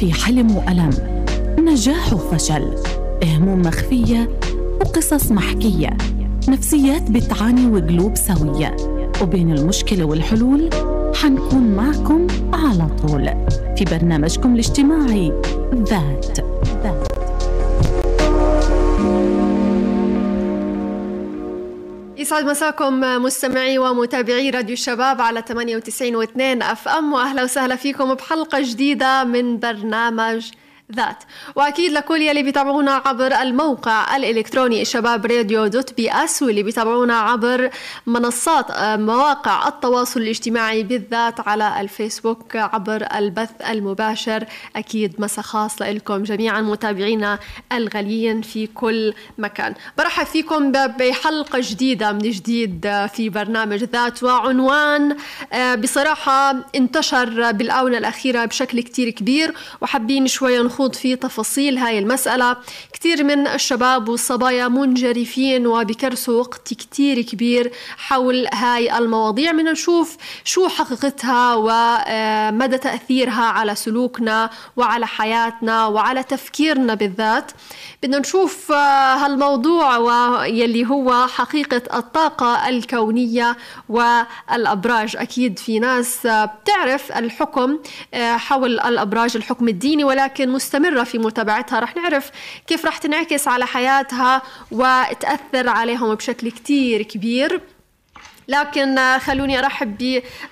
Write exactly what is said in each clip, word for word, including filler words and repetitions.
في حلم وألم، نجاح وفشل، هموم مخفية وقصص محكية، نفسيات بتعاني وقلوب سوية، وبين المشكلة والحلول حنكون معكم على طول في برنامجكم الاجتماعي ذات. يسعد مساكم مستمعي ومتابعي راديو الشباب على ثمانية وتسعين فاصلة اثنين اف ام، واهلا وسهلا فيكم بحلقة جديدة من برنامج ذات. واكيد لكل يلي بيتابعونا عبر الموقع الالكتروني شباب راديو دوت بي اس، واللي بيتابعونا عبر منصات مواقع التواصل الاجتماعي بالذات على الفيسبوك عبر البث المباشر. اكيد مساء خاص لكم جميعا متابعينا الغاليين في كل مكان. برحب فيكم بحلقه جديده من جديد في برنامج ذات، وعنوان بصراحه انتشر بالاونه الاخيره بشكل كتير كبير، وحابين شويه في تفاصيل هاي المسألة. كتير من الشباب والصبايا منجرفين وبكرسوا وقت كتير كبير حول هاي المواضيع، من نشوف شو حقيقتها ومدى تأثيرها على سلوكنا وعلى حياتنا وعلى تفكيرنا بالذات. بدنا نشوف هالموضوع يلي هو حقيقة الطاقة الكونية والأبراج. أكيد في ناس بتعرف الحكم حول الأبراج، الحكم الديني، ولكن مستمرة في متابعتها رح نعرف كيف رح تنعكس على حياتها وتأثر عليهم بشكل كتير كبير. لكن خلوني أرحب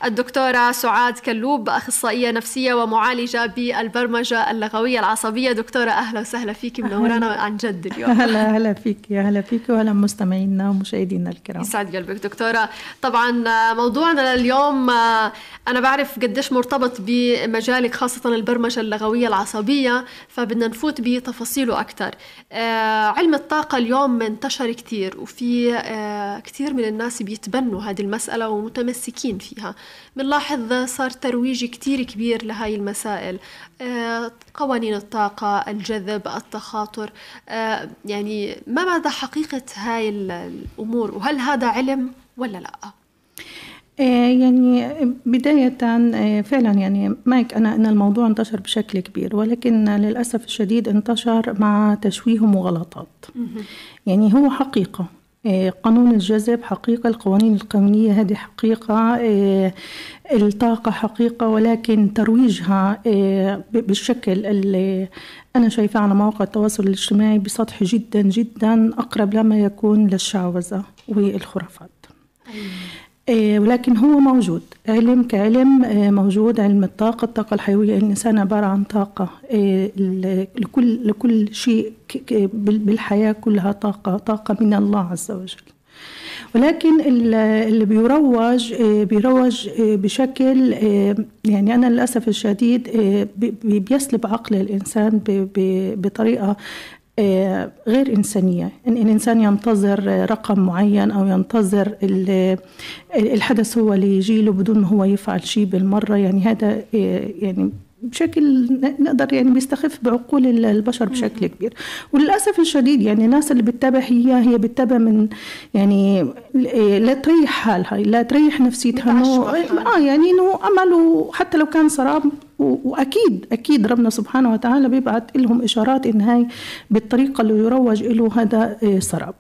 بالدكتورة سعاد كلوب، أخصائية نفسية ومعالجة بالبرمجة اللغوية العصبية. دكتورة أهلا وسهلا فيك، منورانا عن جد اليوم. هلا هلا فيك، يا هلا فيك وهلا مستمعينا ومشاهدينا الكرام. يسعد قلبك دكتورة. طبعا موضوعنا اليوم أنا بعرف قديش مرتبط بمجالك، خاصة البرمجة اللغوية العصبية، فبدنا نفوت بتفاصيله أكثر. علم الطاقة اليوم انتشر كثير، وفي كثير من الناس بيتبنوا هذه المسألة ومتمسكين فيها. بنلاحظ صار ترويج كتير كبير لهاي المسائل، آه، قوانين الطاقة، الجذب، التخاطر، آه، يعني ما مدى حقيقة هاي الأمور، وهل هذا علم ولا لا؟ يعني بداية فعلا يعني معك أنا أن الموضوع انتشر بشكل كبير، ولكن للأسف الشديد انتشر مع تشويه وغلطات. يعني هو حقيقة قانون الجذب حقيقة، القوانين الكونية هذه حقيقة، الطاقة حقيقة، ولكن ترويجها بالشكل اللي أنا شايفة على مواقع التواصل الاجتماعي بسطح جدا جدا، أقرب لما يكون للشعوذة والخرافات. ولكن هو موجود، علم كعلم موجود، علم الطاقة، الطاقة الحيوية. الإنسان عبارة عن طاقة، لكل لكل شيء بالحياة كلها طاقة، طاقة من الله عز وجل. ولكن اللي بيروج بيروج بشكل، يعني أنا للأسف الشديد بيسلب عقل الإنسان بطريقة غير إنسانية. إن الإنسان ينتظر رقم معين أو ينتظر الحدث هو اللي يجيله بدون ما هو يفعل شيء بالمرة. يعني هذا يعني بشكل نقدر يعني بيستخف بعقول البشر بشكل كبير. وللأسف الشديد يعني الناس اللي بتتابع هي هي بتتابع من يعني لا تريح حالها، لا تريح نفسيتها، انه اه يعني انه امله حتى لو كان سراب، واكيد اكيد ربنا سبحانه وتعالى بيبعت لهم اشارات ان هاي بالطريقه اللي يروج له هذا سراب،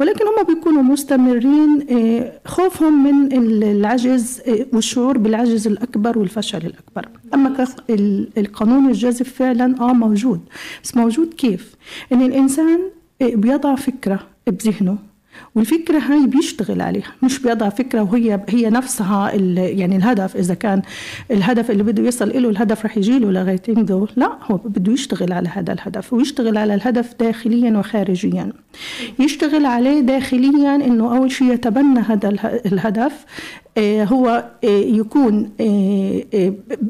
ولكن هم بيكونوا مستمرين خوفهم من العجز والشعور بالعجز الاكبر والفشل الاكبر. اما القانون الجاذب فعلا اه موجود، بس موجود كيف؟ ان الانسان بيضع فكره بذهنه، والفكرة هاي بيشتغل عليها، مش بيضع فكرة وهي هي نفسها يعني الهدف. إذا كان الهدف اللي بده يصل إله الهدف رح يجيله لغاية عنده، لا، هو بده يشتغل على هذا الهدف، ويشتغل على الهدف داخليا وخارجيا. يشتغل عليه داخليا إنه أول شيء يتبنى هذا الهدف، هو يكون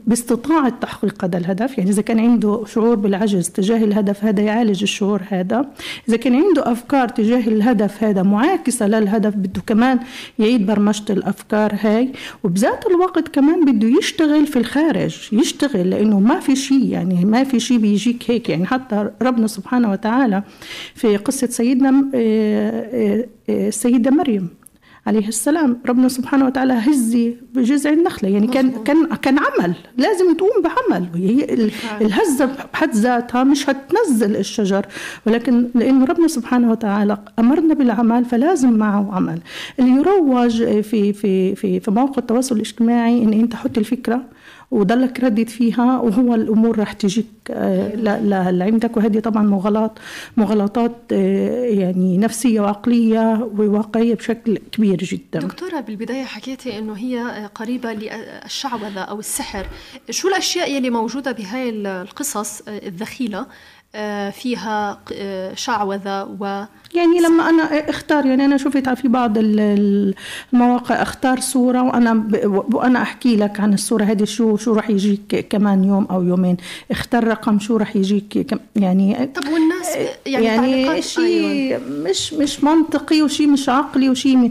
باستطاعة تحقيق هذا الهدف. يعني إذا كان عنده شعور بالعجز تجاه الهدف هذا، يعالج الشعور هذا. إذا كان عنده أفكار تجاه الهدف هذا معاكسة للهدف، بده كمان يعيد برمجة الأفكار هاي. وبذات الوقت كمان بده يشتغل في الخارج، يشتغل، لأنه ما في شيء يعني ما في شيء بيجيك هيك. يعني حتى ربنا سبحانه وتعالى في قصة سيدنا السيدة مريم عليه السلام، ربنا سبحانه وتعالى هزي بجذع النخلة، يعني كان كان كان عمل لازم تقوم بعمل، وهي الهزة بحد ذاتها مش هتنزل الشجر، ولكن لأن ربنا سبحانه وتعالى أمرنا بالعمل فلازم معه عمل. اللي يروج في في في في مواقع التواصل الاجتماعي إن أنت حط الفكرة وضلك ردد فيها وهو الأمور رح تجيك لعندك، وهذه طبعا مغالطات مغالطات يعني نفسية وعقلية وواقعية بشكل كبير جدا. دكتورة بالبداية حكيتي أنه هي قريبة للشعوذة أو السحر، شو الأشياء اللي موجودة بهاي القصص الذخيلة فيها شعوذة و يعني لما أنا اختار، يعني أنا شفت في بعض المواقع اختار صورة وأنا وأنا أحكي لك عن الصورة هذه شو شو راح يجيك كمان يوم أو يومين، اختار رقم شو راح يجيك كم يعني. طب والناس يعني يعني شيء مش مش منطقي وشيء مش عقلي وشيء،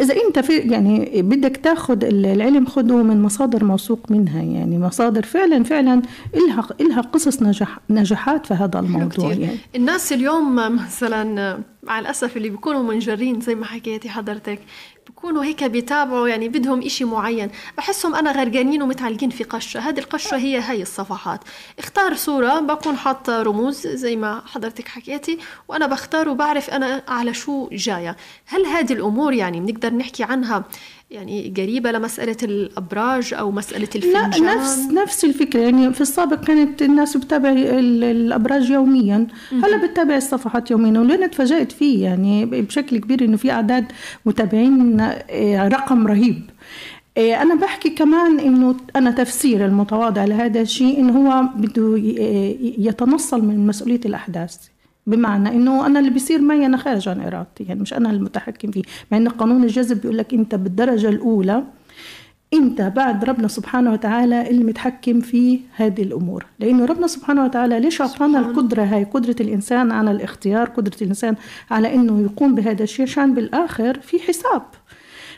إذا أنت في يعني بدك تاخد العلم خده من مصادر موثوق منها، يعني مصادر فعلا فعلا إلها إلها قصص نجاح نجاحات في هذا الموضوع. يعني الناس اليوم مثلا مع الأسف اللي بيكونوا منجرين زي ما حكيتي حضرتك بيكونوا هيك بيتابعوا، يعني بدهم إشي معين، بحسهم أنا غرقانين ومتعلقين في قشة، هذه القشة هي هاي الصفحات، اختار صورة بكون حاطة رموز زي ما حضرتك حكيتي وأنا بختار وبعرف أنا على شو جاية. هل هذه الأمور يعني بنقدر نحكي عنها يعني قريبة لمسألة الأبراج أو مسألة الفنجان؟ لا، نفس نفس الفكرة، يعني في السابق كانت الناس بتتابع الأبراج يوميا، هلا بتتابع الصفحات يوميا، ولأن اتفاجأت فيه يعني بشكل كبير إنه في أعداد متابعين رقم رهيب. أنا بحكي كمان إنه أنا تفسير المتواضع لهذا الشيء إنه هو بده يتنصل من مسؤولية الأحداث، بمعنى انه انا اللي بيصير معي انا خارج عن ارادتي، يعني مش انا المتحكم فيه، مع ان قانون الجذب بيقول لك انت بالدرجه الاولى انت بعد ربنا سبحانه وتعالى اللي متحكم في هذه الامور، لانه ربنا سبحانه وتعالى ليش اعطانا القدره هاي، قدره الانسان على الاختيار، قدره الانسان على انه يقوم بهذا الشيء، عشان بالاخر في حساب.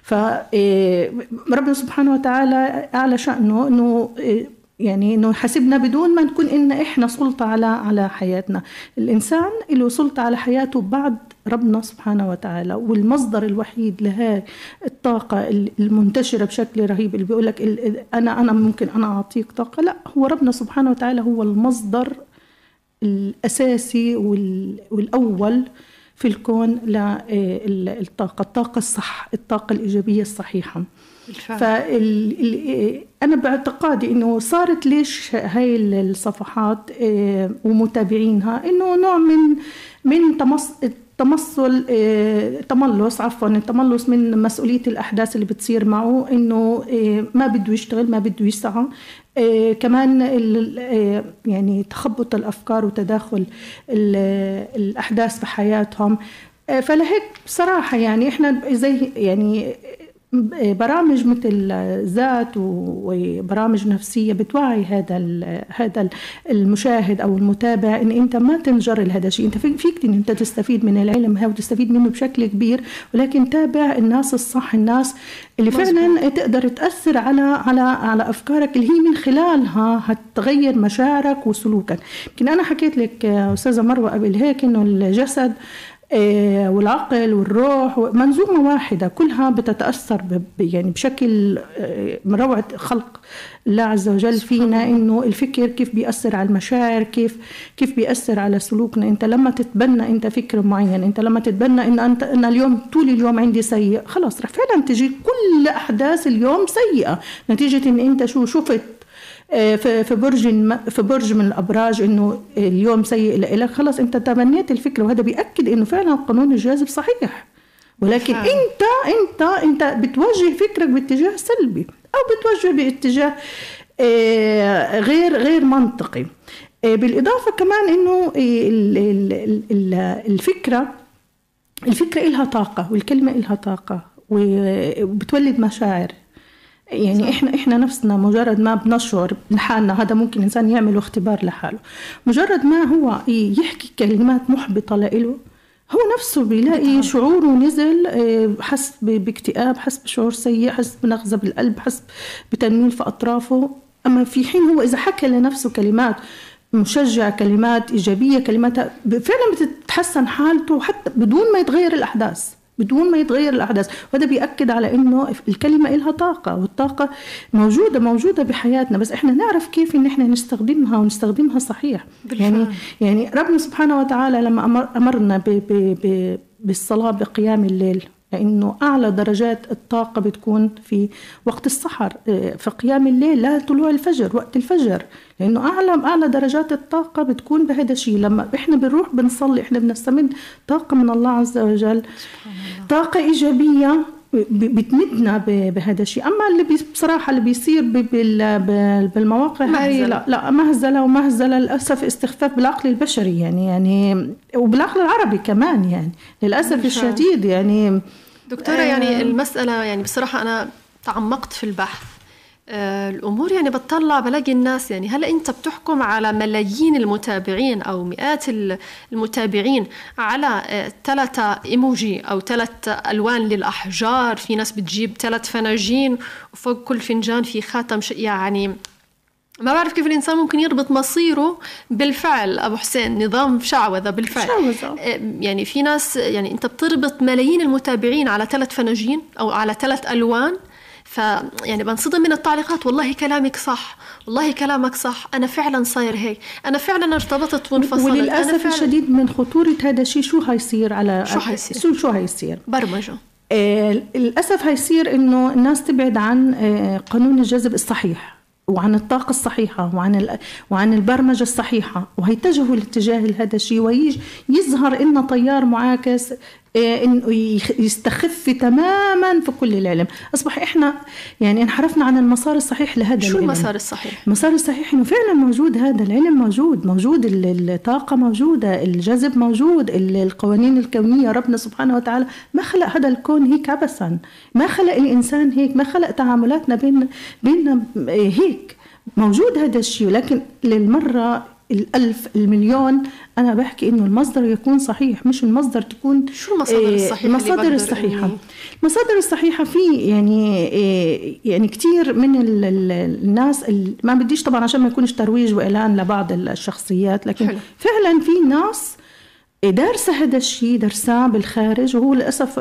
فربنا سبحانه وتعالى اعلى شانه انه يعني انه يحاسبنا بدون ما نكون ان احنا سلطه على على حياتنا، الانسان له سلطه على حياته بعد ربنا سبحانه وتعالى، والمصدر الوحيد لهي الطاقه المنتشره بشكل رهيب اللي بيقول لك انا انا ممكن انا اعطيك طاقه، لا، هو ربنا سبحانه وتعالى هو المصدر الاساسي والاول في الكون للطاقه، الطاقه الصح، الطاقه الايجابيه الصحيحه. فال أنا باعتقادي إنه صارت ليش هاي الصفحات ومتابعينها إنه نوع من من تمص تمصل تملص عفوا التملص من مسؤولية الأحداث اللي بتصير معه، إنه ما بده يشتغل، ما بده يسعى، كمان يعني تخبط الأفكار وتداخل الأحداث في حياتهم. فلهيك بصراحة يعني إحنا زي يعني برامج مثل ذات وبرامج نفسية بتوعي هذا هذا المشاهد أو المتابع إن أنت ما تنجر لهذا الشيء، أنت فيك إن أنت تستفيد من العلم هذا وتستفيد منه بشكل كبير، ولكن تابع الناس الصح، الناس اللي فعلا تقدر تأثر على على على أفكارك اللي هي من خلالها هتغير مشاعرك وسلوكك. يمكن أنا حكيت لك أستاذة مروة قبل هيك إنه الجسد والعقل والروح منظومة واحدة كلها بتتأثر يعني بشكل من روعة خلق الله عز وجل فينا، إنه الفكر كيف بيأثر على المشاعر، كيف كيف بيأثر على سلوكنا. أنت لما تتبنى أنت فكر معين، أنت لما تتبنى إن أنت أنا اليوم طول اليوم عندي سيء، خلاص رح فعلا تجي كل أحداث اليوم سيئة نتيجة إن أنت شو شفت في برج في برج من الابراج انه اليوم سيء لك، خلاص انت تبنيت الفكره، وهذا بياكد انه فعلا قانون الجاذب صحيح، ولكن فعلا. انت انت انت بتوجه فكرك باتجاه سلبي او بتوجه باتجاه غير غير منطقي. بالاضافه كمان انه الفكره الفكره إلها طاقه والكلمه إلها طاقه وبتولد مشاعر، يعني احنا احنا نفسنا مجرد ما بنشعر لحالنا، هذا ممكن انسان يعمل اختبار لحاله، مجرد ما هو يحكي كلمات محبطه لإله هو نفسه بيلاقي شعوره نزل، حس باكتئاب، حس بشعور سيء، حس بنغزه بالقلب، حس بتنميل في اطرافه. اما في حين هو اذا حكى لنفسه كلمات مشجعة، كلمات ايجابيه، كلمات فعلا بتتحسن حالته حتى بدون ما يتغير الاحداث، بدون ما يتغير الأحداث. وهذا بيأكد على أنه الكلمة إلها طاقة، والطاقة موجودة موجودة بحياتنا، بس إحنا نعرف كيف إن إحنا نستخدمها ونستخدمها صحيح. يعني يعني ربنا سبحانه وتعالى لما أمر أمرنا ب ب ب بالصلاة بقيام الليل، لأنه أعلى درجات الطاقة بتكون في وقت السحر، في قيام الليل، لا طلوع الفجر، وقت الفجر، لأنه أعلى أعلى درجات الطاقة بتكون بهذا الشيء. لما إحنا بنروح بنصلي إحنا بنستمد طاقة من الله عز وجل، طاقة إيجابية بتمدنا بهذا الشيء. أما اللي بصراحة اللي بيصير بالمواقع هاي لا لا مهزلة ومهزلة للأسف، استخفاف بالعقل البشري يعني يعني وبالعقل العربي كمان يعني للأسف الشديد. يعني دكتورة آه يعني المسألة يعني بصراحة أنا تعمقت في البحث آه الأمور، يعني بتطلع بلاقي الناس يعني هلأ أنت بتحكم على ملايين المتابعين أو مئات المتابعين على ثلاثة آه إيموجي أو ثلاث ألوان للأحجار، في ناس بتجيب ثلاث فناجين وفوق كل فنجان في خاتم، يعني ما بعرف كيف الإنسان ممكن يربط مصيره بالفعل. أبو حسين نظام شعوذة بالفعل شعوذة. يعني في ناس يعني أنت بتربط ملايين المتابعين على ثلاث فناجين أو على ثلاث ألوان، فيعني بنصدم من التعليقات، والله كلامك صح، والله كلامك صح، أنا فعلا صاير هيك، أنا فعلا ارتبطت وانفصلت. وللأسف الشديد من خطورة هذا الشيء شو هيصير على شو هيصير شو هيصير برمجة آه للأسف هيصير إنه الناس تبعد عن آه قانون الجذب الصحيح وعن الطاقة الصحيحة وعن وعن البرمجة الصحيحة، وهيتجهوا الاتجاه لهذا الشيء، ويظهر إن تيار معاكس إنه يستخف تماما في كل العلم. أصبح إحنا يعني انحرفنا عن المسار الصحيح لهذا العلم. شو المسار الصحيح؟ المسار الصحيح إنه فعلا موجود هذا العلم، موجود موجود الطاقة موجودة، الجذب موجود، القوانين الكونية، ربنا سبحانه وتعالى ما خلق هذا الكون هيك عبثا، ما خلق الإنسان هيك، ما خلق تعاملاتنا بيننا بيننا هيك، موجود هذا الشيء. لكن للمرة الألف المليون أنا بحكي إنه المصدر يكون صحيح، مش المصدر تكون شو المصادر الصحيحة؟ المصادر الصحيحة المصادر الصحيحة في يعني يعني كتير من الناس ما بديش طبعا عشان ما يكونش ترويج وإعلان لبعض الشخصيات، لكن حلو. فعلا في ناس دارسة هذا الشيء، درساه بالخارج، وهو للأسف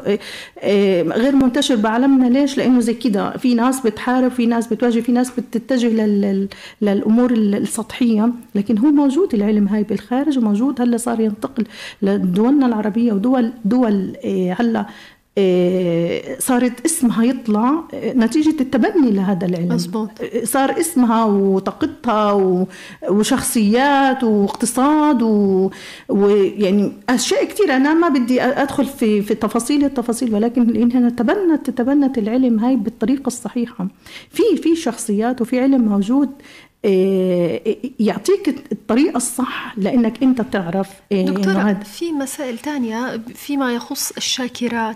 غير منتشر بعالمنا. ليش؟ لأنه زي كده في ناس بتحارب، في ناس بتواجه، في ناس بتتجه لل... للأمور السطحية، لكن هو موجود العلم هاي بالخارج، وموجود هلا صار ينتقل لدولنا العربية ودول دول هلا صارت اسمها يطلع نتيجة التبني لهذا العلم. مزبوط. صار اسمها وطاقتها وشخصيات واقتصاد ويعني أشياء كتير. أنا ما بدي أدخل في في تفاصيل التفاصيل، ولكن لأنها تبنت تتبنت العلم هاي بالطريقة الصحيحة. في في شخصيات وفي علم موجود يعطيك الطريقة الصح لأنك أنت تعرف. دكتورة في مسائل تانية فيما يخص الشاكرات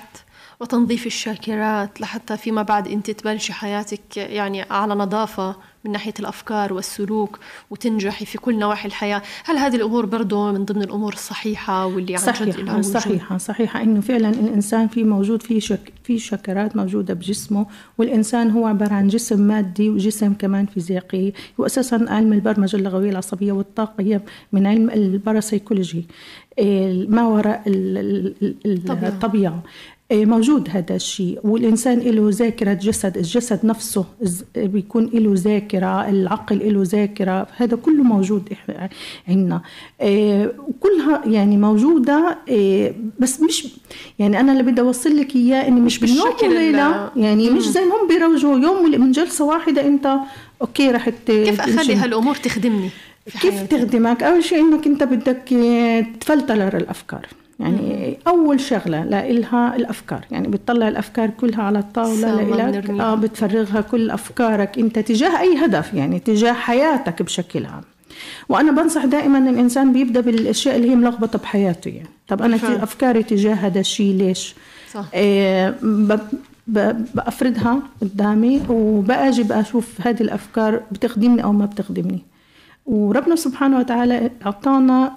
وتنظيف الشاكرات لحتى فيما بعد أنت تبلشي حياتك يعني على نظافة من ناحية الأفكار والسلوك وتنجحي في كل نواحي الحياة، هل هذه الأمور برضو من ضمن الأمور الصحيحة واللي صحيحة صحيحة صحيحة إنه فعلا الإنسان في موجود في شك في شكرات موجودة بجسمه، والإنسان هو عبارة عن جسم مادي وجسم كمان فيزيائي. وأساسا علم البرمجة اللغوية العصبية والطاقة هي من علم الباراسيكولوجي، ما وراء الطبيعة موجود هذا الشيء. والإنسان له ذاكرة جسد، الجسد نفسه بيكون له ذاكرة، العقل له ذاكرة، هذا كله موجود عندنا كلها يعني موجودة. بس مش يعني أنا اللي بدي أوصل لك إياه إن مش بالنوم وليلة، يعني مش زي هم بيروجوا يوم من جلسة واحدة أنت أوكي رح كيف أخلي هالأمور تخدمني؟ كيف تخدمك؟ أول شيء إنك أنت بدك تفلتر الأفكار، يعني أول شغلة لإلها الأفكار، يعني بتطلع الأفكار كلها على الطاولة لإلك، آه بتفرغها كل أفكارك أنت تجاه أي هدف، يعني تجاه حياتك بشكل عام. وأنا بنصح دائما الإنسان بيبدأ بالأشياء اللي هي ملخبطة بحياته، يعني طب أنا في أفكاري تجاه هذا الشيء ليش؟ صح. آه بأفردها قدامي وبأجي بأشوف هذه الأفكار بتخدمني أو ما بتخدمني. وربنا سبحانه وتعالى أعطانا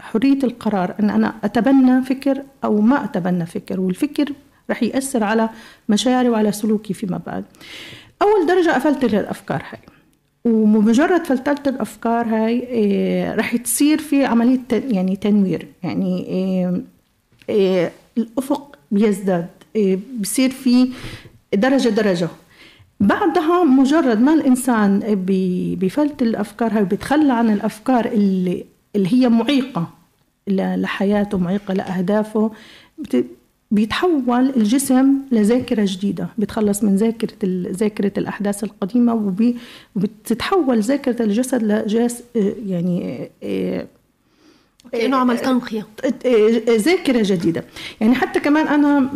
حرية القرار أن أنا أتبنى فكر أو ما أتبنى فكر، والفكر رح يأثر على مشاعري وعلى سلوكي فيما بعد. أول درجة أفلتر الأفكار هاي، ومجرد فلترت الأفكار هاي رح تصير في عملية يعني تنوير، يعني الأفق بيزداد، بصير في درجة درجة. بعدها مجرد ما الإنسان بفلت الأفكار هاي بيتخلى عن الأفكار اللي, اللي هي معيقة لحياته، معيقة لأهدافه، بيتحول الجسم لذاكرة جديدة، بيتخلص من ذاكرة ذاكرة الأحداث القديمة، وبتتحول ذاكرة الجسد لجاس يعني كأنه عمل تنقية، ذاكرة جديدة. يعني حتى كمان أنا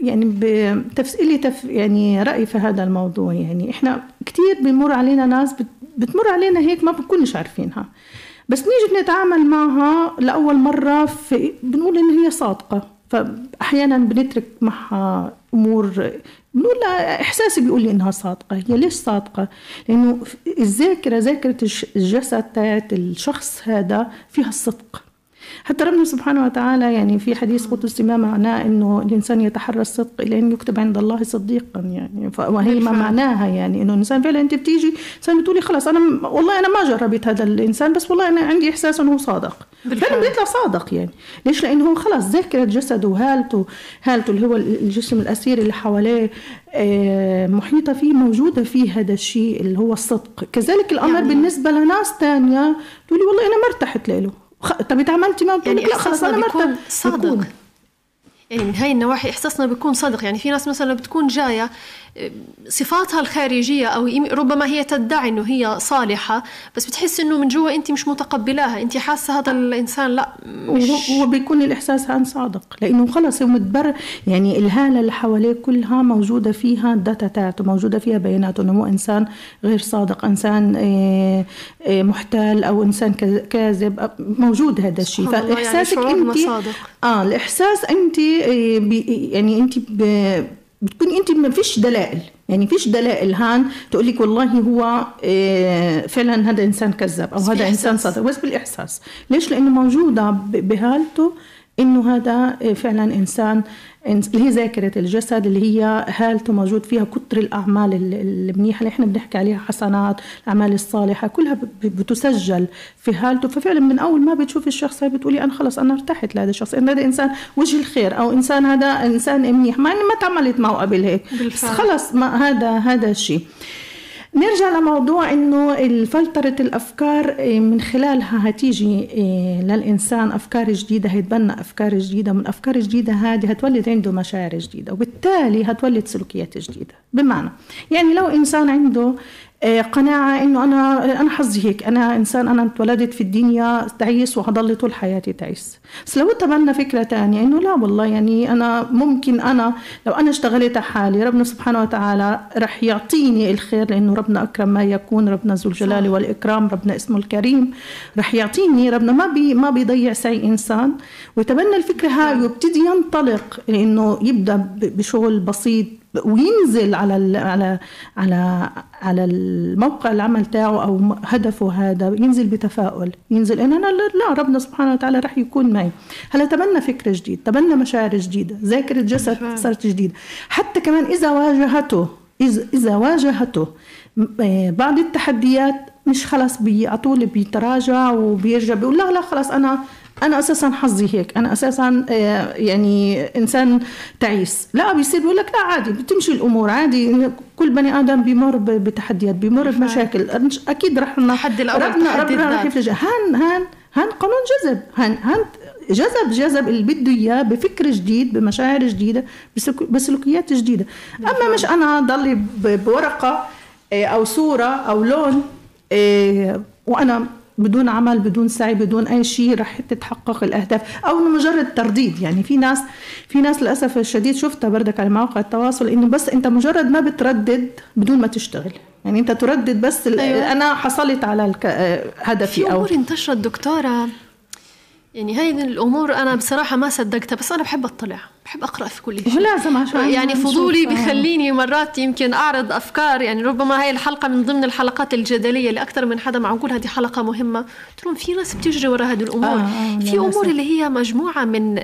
يعني بتفسئلي تف يعني رأيي في هذا الموضوع، يعني إحنا كتير بمر علينا ناس بتمر علينا هيك ما بنكونش عارفينها، بس نيجي بنتعامل معها لأول مرة في بنقول إن هي صادقة، فأحيانا بنترك معها أمور بنقول إحساسي بيقول لي إنها صادقة. هي ليش صادقة؟ لأنه الذاكرة ذاكرة الجسد تاعت الشخص هذا فيها الصدق. حتى ربنا سبحانه وتعالى يعني في حديث قدسي ما معناه إنه الإنسان يتحرى الصدق إلى أن يكتب عند الله صديقا، يعني وهي ما معناها يعني إنه الإنسان فعلا أنت بتيجي إنسان بتقولي خلاص أنا والله أنا ما جربت هذا الإنسان، بس والله أنا عندي إحساس إنه صادق، فعلا بيطلع صادق. يعني ليش؟ لأنه هو خلاص ذاكرة جسده وهالته هالته اللي هو الجسم الأسير اللي حواليه محيطة فيه موجودة فيه هذا الشيء اللي هو الصدق. كذلك الأمر يعني بالنسبة لناس تانية تقولي والله أنا ما ارتحت له، طب اتعاملتي معه يعني لا خلاص انا مرتب صادق، يعني من هاي النواحي احساسنا بيكون صادق. يعني في ناس مثلا بتكون جايه صفاتها الخارجيه او ربما هي تدعي انه هي صالحه، بس بتحس انه من جوا انت مش متقبلاها، انت حاسه هذا الانسان لا مش، وبيكون الاحساس عن صادق لانه خلص هو متبر، يعني الهاله اللي حواليه كلها موجوده فيها الداتا تاعته، موجوده فيها بياناته انه هو انسان غير صادق، انسان محتال او انسان كاذب، موجود هذا الشيء. فاحساسك يعني انت اه الاحساس انت يعني انت بتكون انت ما فيش دلائل، يعني فيش دلائل هان تقول لك والله هو فعلا هذا انسان كذاب او هذا انسان صادق، بس بالاحساس. ليش؟ لانه موجوده بهالته انه هذا فعلا انسان اللي هي ذاكره الجسد اللي هي هالته موجود فيها كتر الاعمال المنيحه اللي احنا بنحكي عليها، حسنات، الاعمال الصالحه كلها بتسجل في هالته. ففعلا من اول ما بتشوف الشخص هاي بتقولي انا خلص انا ارتحت لهذا الشخص، إن هذا انسان وجه الخير او انسان هذا انسان منيح، ما اني ما تعاملت معه قبل هيك بالفعل. بس خلص ما هذا هذا الشيء. نرجع لموضوع إنه الفلترة الأفكار من خلالها هتيجي للإنسان أفكار جديدة، هيتبنى أفكار جديدة، من أفكار جديدة هذه هتولد عنده مشاعر جديدة، وبالتالي هتولد سلوكيات جديدة. بمعنى يعني لو إنسان عنده قناعة إنه أنا أنا حظي هيك، أنا إنسان أنا اتولدت في الدنيا تعيس وهضل طول حياتي تعيس، بس لو تبنى فكرة تانية إنه لا والله يعني أنا ممكن أنا لو أنا اشتغلت على حالي ربنا سبحانه وتعالى رح يعطيني الخير، لأنه ربنا أكرم ما يكون، ربنا ذو الجلال والإكرام، ربنا اسمه الكريم، رح يعطيني ربنا ما بي ما بيضيع سعي إنسان. ويتبنى الفكرة هاي ويبتدي ينطلق إنه يبدأ بشغل بسيط وينزل على على على على الموقع العمل تاعه او هدفه هذا، ينزل بتفاؤل، ينزل ان انا لا ربنا سبحانه وتعالى راح يكون معي. هلا تبنى فكره جديده، تبنى مشاعر جديده، ذاكره جسد صارت جديده. حتى كمان اذا واجهته اذا واجهته بعض التحديات مش خلاص بيعطول بيتراجع وبيرجع بيقول لا لا خلاص انا أنا أساساً حظي هيك، أنا أساساً يعني إنسان تعيس، لا بيصير بيقول لك لا عادي بتمشي الأمور عادي، كل بني آدم بيمر بتحديات، بيمر بمشاكل، أكيد رح ربنا ربنا رح يفرج. هان هان هان قانون جذب، هان هان جذب جذب اللي بده إياه بفكر جديد، بمشاعر جديدة، بسلوكيات جديدة. أما مش أنا ضلي بورقة أو صورة أو لون وأنا بدون عمل، بدون سعي، بدون اي شيء رح تتحقق الاهداف، او مجرد ترديد. يعني في ناس في ناس للاسف الشديد شفتها بردك على مواقع التواصل انه بس انت مجرد ما بتردد بدون ما تشتغل، يعني انت تردد بس. أيوة. انا حصلت على هدفي او امور انتشرت دكتوره، يعني هاي الامور انا بصراحه ما صدقتها، بس انا بحب اطلع، بحب اقرا في كل شيء لازم، عشان يعني فضولي بخليني مرات يمكن اعرض افكار. يعني ربما هاي الحلقه من ضمن الحلقات الجدليه اللي اكثر من حدا معقول هذه حلقه مهمه، ترون في ناس بتجري ورا هذه الامور. آه، في امور اللي هي مجموعه من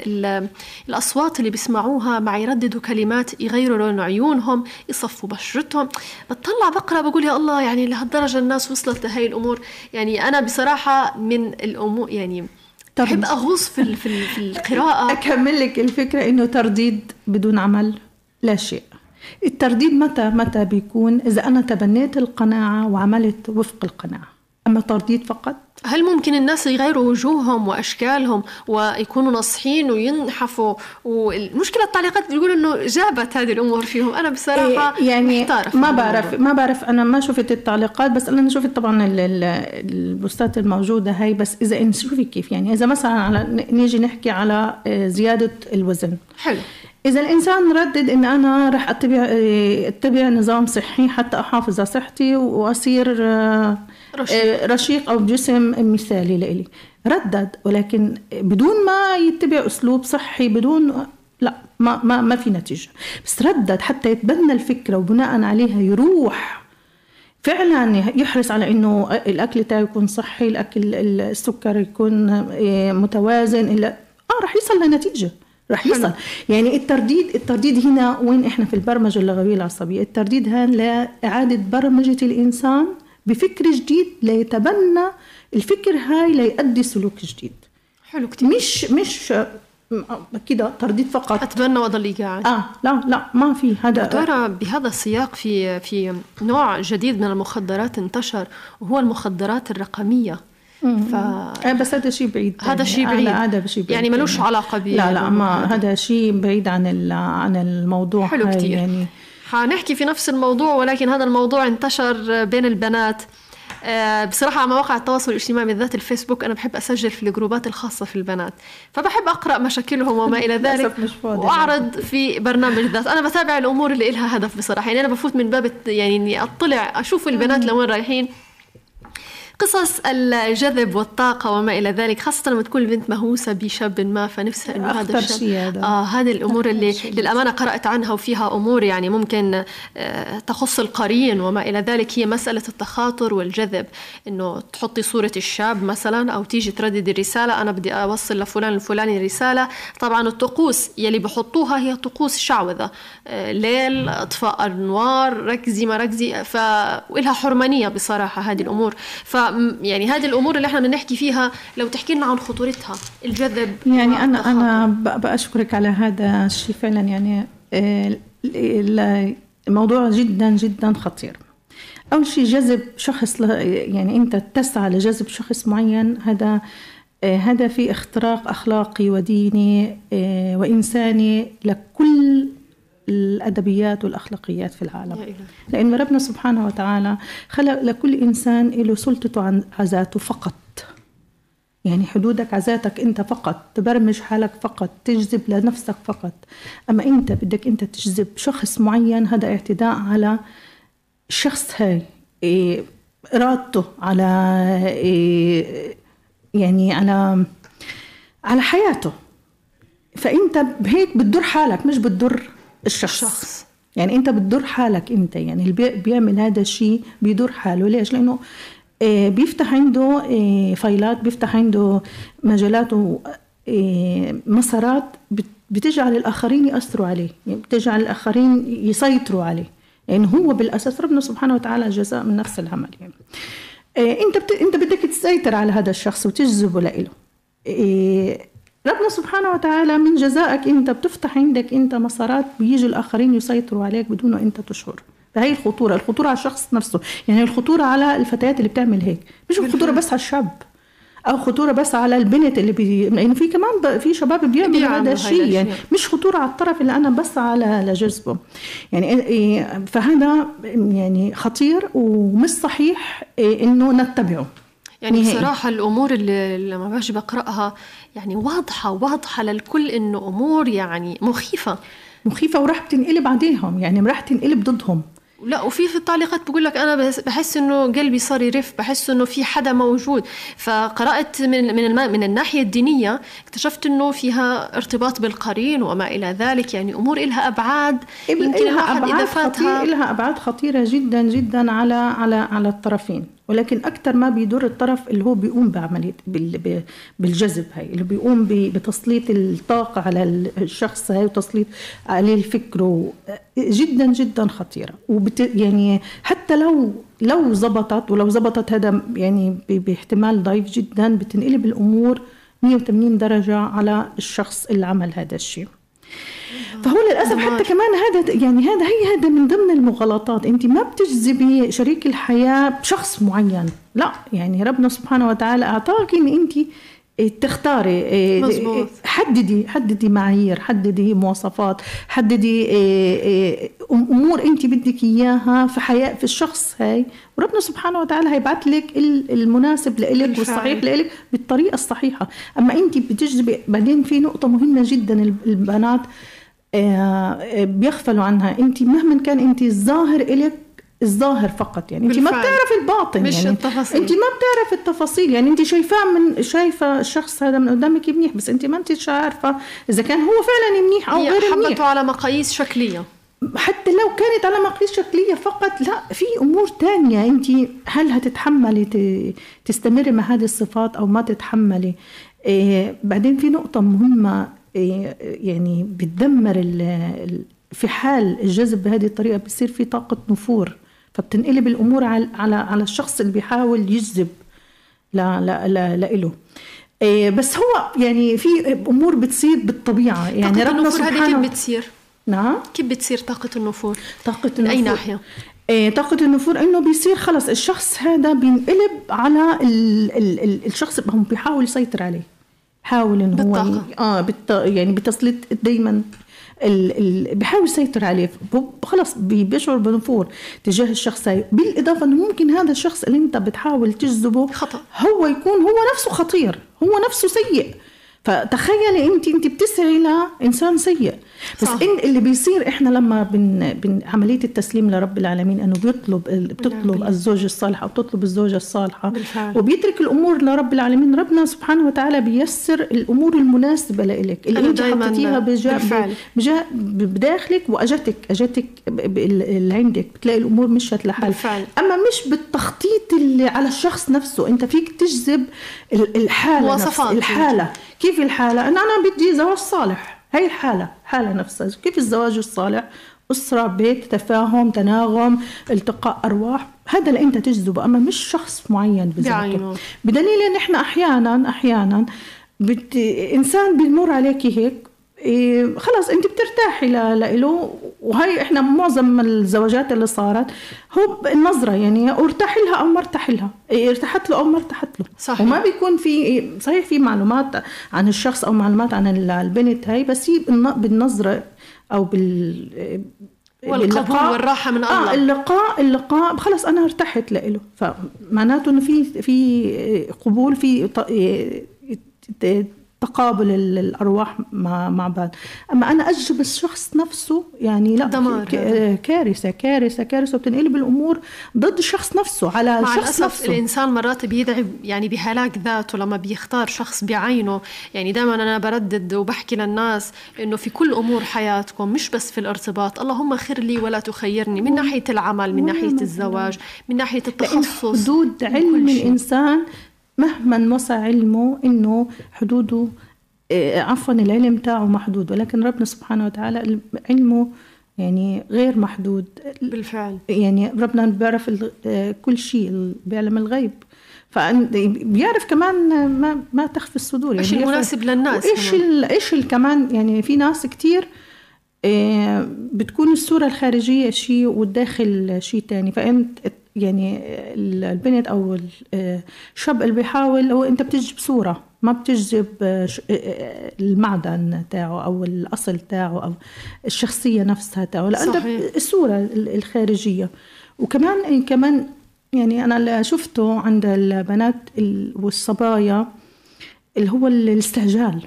الاصوات اللي بيسمعوها مع يرددوا كلمات، يغيروا لون عيونهم، يصفوا بشرتهم، بتطلع بقرا بقول يا الله يعني لهالدرجه الناس وصلت لهي الامور. يعني انا بصراحه من الامور يعني أحب أغوص في, في, في القراءة. أكمل لك الفكرة إنه ترديد بدون عمل لا شيء. الترديد متى متى بيكون؟ إذا أنا تبنيت القناعة وعملت وفق القناعة. أما ترديد فقط. هل ممكن الناس يغيروا وجوههم وأشكالهم ويكونوا نصحين وينحفوا؟ والمشكلة التعليقات يقولوا إنه جابت هذه الأمور فيهم. أنا بصراحة إيه يعني ما بعرف ما بعرف أنا ما شفت التعليقات، بس أنا شفت طبعا البوستات الموجودة هاي. بس إذا نشوفي كيف يعني، إذا مثلا على نيجي نحكي على زيادة الوزن، حلو، إذا الإنسان ردد إن أنا رح أتبع أتبع نظام صحي حتى أحافظ على صحتي وأصير رشيق. رشيق أو بجسم مثالي لإلي، ردد، ولكن بدون ما يتبع أسلوب صحي، بدون لا ما ما ما في نتيجة. بس ردد حتى يتبنى الفكرة وبناء عليها يروح فعلا يحرص على إنه الأكل تاعي يكون صحي، الأكل السكر يكون متوازن، إلا آه رح يصل لنتيجة، رح يصل. يعني الترديد الترديد هنا وين إحنا في البرمجة اللغوية العصبية، الترديد هان لإعادة برمجة الإنسان بفكر جديد ليتبنى الفكر هاي ليؤدي سلوك جديد. حلو كتير. مش مش كده ترديد فقط اتبنى واضل قاعد. اه لا لا ما في هذا. ترى بهذا السياق في في نوع جديد من المخدرات انتشر، وهو المخدرات الرقمية. ف... بس هذا شيء بعيد، هذا شيء بعيد. هذا شيء بعيد يعني ملوش علاقة بيه. لا لا ما هذا شيء بعيد عن عن الموضوع. حلو كتير. يعني حنحكي في نفس الموضوع، ولكن هذا الموضوع انتشر بين البنات. بصراحة على مواقع التواصل الاجتماعي بالذات الفيسبوك، أنا بحب أسجل في الجروبات الخاصة في البنات، فبحب أقرأ مشاكلهم وما إلى ذلك وأعرض في برنامج ذات. أنا بتابع الأمور اللي إلها هدف بصراحة، يعني أنا بفوت من باب يعني إني أطلع أشوف البنات لوين رايحين، قصص الجذب والطاقة وما إلى ذلك، خاصة لما تكون البنت مهووسة بشاب ما فنفسها إنه هذا الشاب. آه هذه الأمور اللي للأمانة قرأت عنها وفيها أمور يعني ممكن آه تخص القرين وما إلى ذلك. هي مسألة التخاطر والجذب، إنه تحطي صورة الشاب مثلا أو تيجي تردد الرسالة، أنا بدي أوصل لفلان الفلاني رسالة. طبعا الطقوس يلي بحطوها هي طقوس شعوذة، آه ليل، أطفاء أنوار، ركزي ما ركزي، فإلها حرمانية بصراحة هذه الأمور. ف يعني هذه الأمور اللي احنا بنحكي فيها لو تحكي لنا عن خطورتها، الجذب. يعني أنا أنا بأشكرك على هذا الشيء فعلا، يعني الموضوع جدا جدا خطير. أول شيء جذب شخص، يعني أنت تسعى لجذب شخص معين، هذا هذا في اختراق أخلاقي وديني وإنساني لكل الأدبيات والأخلاقيات في العالم، لأن ربنا سبحانه وتعالى خلق لكل إنسان له سلطته عن ذاته فقط. يعني حدودك على ذاتك أنت فقط، تبرمج حالك فقط، تجذب لنفسك فقط. أما أنت بدك أنت تجذب شخص معين، هذا اعتداء على شخص هاي، إيه إرادته على إيه يعني على على حياته. فأنت بهيك بتضر حالك مش بتضر الشخص. الشخص يعني أنت بتضر حالك أنت، يعني اللي بيعمل هذا الشيء بيضر حاله. ليش؟ لأنه بيفتح عنده فايلات، بيفتح عنده مجالات ومسارات بتجعل الآخرين يأثروا عليه، يعني بتجعل الآخرين يسيطروا عليه. يعني هو بالأساس ربنا سبحانه وتعالى جزاء من نفس العمل. يعني أنت أنت بدك تسيطر على هذا الشخص وتجذبه لإله. ربنا سبحانه وتعالى من جزائك أنت بتفتح عندك أنت مسارات بيجي الآخرين يسيطروا عليك بدون أنت تشعر. فهي الخطورة، الخطورة على الشخص نفسه، يعني الخطورة على الفتيات اللي بتعمل هيك، مش الخطورة بس على الشاب أو خطورة بس على البنت اللي بي... يعني في كمان في شباب بيعملوا هذا الشيء، يعني مش خطورة على الطرف اللي أنا بس على لجذبه. يعني فهذا يعني خطير ومش صحيح إنه نتبعه. يعني بصراحة الأمور اللي لما باجي بقرأها يعني واضحة واضحة للكل إنه أمور يعني مخيفة مخيفة، وراح تنقلب عليهم، يعني راح تنقلب ضدهم. لا، وفي في التعليقات بقول لك أنا بحس إنه قلبي صار يرف، بحس إنه في حدا موجود. فقرأت من من من الناحية الدينية، اكتشفت إنه فيها ارتباط بالقرين وما إلى ذلك، يعني أمور إلها أبعاد يمكن الواحد إذا فاتها إلها أبعاد خطيرة جدا جدا على على على الطرفين. ولكن أكتر ما بيدور الطرف اللي هو بيقوم بعملية بالجذب هاي، اللي بيقوم بتسليط الطاقة على الشخص هاي وتسليط عليه الفكر، جدا جدا خطيرة. وبت يعني حتى لو لو زبطت، ولو زبطت هذا يعني باحتمال ضعيف جدا، بتنقلب الأمور مية وثمانين درجة على الشخص اللي عمل هذا الشيء. فهو للأسف حتى كمان هذا يعني هذا هي هذا من ضمن المغالطات. أنت ما بتجذبي شريك الحياة بشخص معين، لا، يعني ربنا سبحانه وتعالى أعطاك إن أنت تختاري. مزبوط. حددي حددي معايير، حددي مواصفات، حددي امور انت بدك اياها في حياه في الشخص هاي، وربنا سبحانه وتعالى هيبعث لك المناسب لإلك والصحيح لإلك بالطريقه الصحيحه. اما انت بتجذبي. بعدين في نقطه مهمه جدا البنات بيغفلوا عنها، انت مهما كان انت الظاهر إلك الظاهر فقط، يعني انت ما بتعرف الباطن، مش يعني التفاصيل. انت ما بتعرف التفاصيل، يعني انت شايفاه من شايفه الشخص هذا من قدامك منيح، بس انت ما انت عارفه اذا كان هو فعلا منيح او غير منيح. حطته على مقاييس شكليه، حتى لو كانت على مقاييس شكليه فقط، لا، في امور تانية. انت هل هتتحملي تستمري مع هذه الصفات او ما تتحملي؟ إيه بعدين في نقطه مهمه، إيه يعني بتدمر في حال الجذب بهذه الطريقه، بيصير في طاقه نفور، فبتنقلب الامور على على على الشخص اللي بيحاول يجذب لا لا لا, لا له. إيه بس هو يعني في امور بتصير بالطبيعه، يعني ربنا سبحانه. هذه كيف بتصير؟ نعم، كيف بتصير طاقه النفور؟ طاقه النفور من اي ناحيه؟ إيه طاقه النفور انه بيصير خلص الشخص هذا بينقلب على ال ال ال الشخص اللي بيحاول يسيطر عليه، بيحاول انه هو بالطاقه اه بالط... يعني بتسليط دائما اللي بحاول يسيطر عليه، خلص بيشعر بنفور تجاه الشخص. بالاضافه انه ممكن هذا الشخص اللي انت بتحاول تجذبه خطأ، هو يكون هو نفسه خطير، هو نفسه سيء. فتخيلي انت انت بتسعي لانسان سيء. بس إن اللي بيصير احنا لما بن, بن عمليه التسليم لرب العالمين، انه بيطلب بتطلب الزوج الصالح او بتطلب الزوجه الصالحه بالفعل، وبيترك الامور لرب العالمين. ربنا سبحانه وتعالى بيسر الامور المناسبه لك اللي انت حطيتيها بجا بجا بداخلك واجتك اجتك اللي عندك، بتلاقي الامور مشت لحال. اما مش بالتخطيط اللي على الشخص نفسه، انت فيك تجذب الحاله نفسها. الحاله كيف الحالة؟ أنا أنا بدي زواج صالح، هاي الحالة حالة نفسها. كيف الزواج الصالح؟ أسرة، بيت، تفاهم، تناغم، التقاء أرواح، هذا اللي أنت تجذبه، أما مش شخص معين بذاته. بدليل إن إحنا أحيانا أحيانا بت... إنسان بيمر عليك هيك، إيه خلاص أنت بترتاحي له. وهي إحنا معظم الزواجات اللي صارت هو النظرة، يعني ارتاح لها أو ما ارتاح لها، إيه ارتحت له أو ما ارتحت له. صحيح. وما بيكون في صحيح في معلومات عن الشخص أو معلومات عن البنت هاي، بس هي بالنظرة أو بال والقبول والراحة من الله. آه اللقاء اللقاء خلص أنا ارتحت له، فمعناته إنه في في قبول، في تقابل الأرواح مع مع بعض. أما أنا أجب الشخص نفسه، يعني لا، دمار. كارثة كارثة كارثة، بتنقلب الأمور ضد الشخص نفسه على الشخص نفسه. الإنسان مرات بيدعي يعني بهلاك ذاته لما بيختار شخص بعينه. يعني دائما أنا بردد وبحكي للناس إنه في كل أمور حياتكم، مش بس في الارتباط، اللهم خير لي ولا تخيرني، من ناحية العمل، من ناحية الزواج، من ناحية التخصص. حدود علم الإنسان مهما وسع علمه، إنه حدوده آه عفوا العلم تاعه محدود، ولكن ربنا سبحانه وتعالى علمه يعني غير محدود بالفعل. يعني ربنا بيعرف كل شيء، بيعلم الغيب، فبيعرف كمان ما, ما تخفي الصدور، يعني إيش المناسب للناس، إيش إيش كمان. يعني في ناس كتير آه بتكون الصورة الخارجية شيء والداخل شيء تاني، فأنت يعني البنت أو الشاب اللي بيحاول، هو أنت بتجذب صورة، ما بتجذب المعدن تاعه أو الأصل تاعه أو الشخصية نفسها تاعه، لا، أنت الصورة الخارجية. وكمان كمان يعني أنا اللي شفته عند البنات والصبايا اللي هو الاستعجال،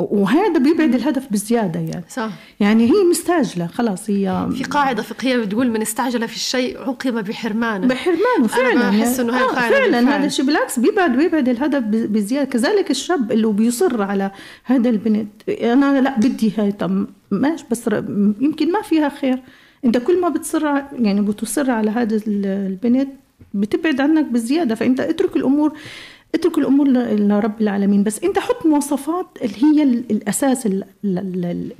وهذا بيبعد الهدف بزيادة. يعني صح. يعني هي مستعجلة خلاص. هي في قاعدة فقهية بتقول من استعجل في الشيء عوقب بحرمانه. بحرمانه فعلا. أنا بحس إنه هاي قاعدة فعلا، هذا الشيء بالعكس بيبعد بيبعد الهدف بزيادة. كذلك الشاب اللي بيصر على هذا البنت، أنا لا بدي هاي، طب ماشي، بس يمكن ما فيها خير. أنت كل ما بتصر يعني بتصر على هذا البنت بتبعد عنك بزيادة. فأنت اترك الأمور اترك الأمور لرب العالمين، بس أنت حط مواصفات اللي هي الأساس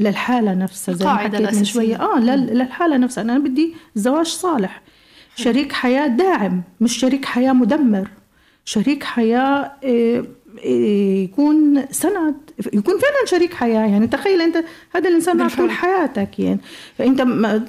للحالة نفسها، زي ما حكيت من شوية. آه للحالة نفسها، أنا بدي زواج صالح، شريك حياة داعم، مش شريك حياة مدمر، شريك حياة يكون سند، يكون فعلا شريك حياه. يعني تخيل انت هذا الانسان معك طول حياتك، يعني فانت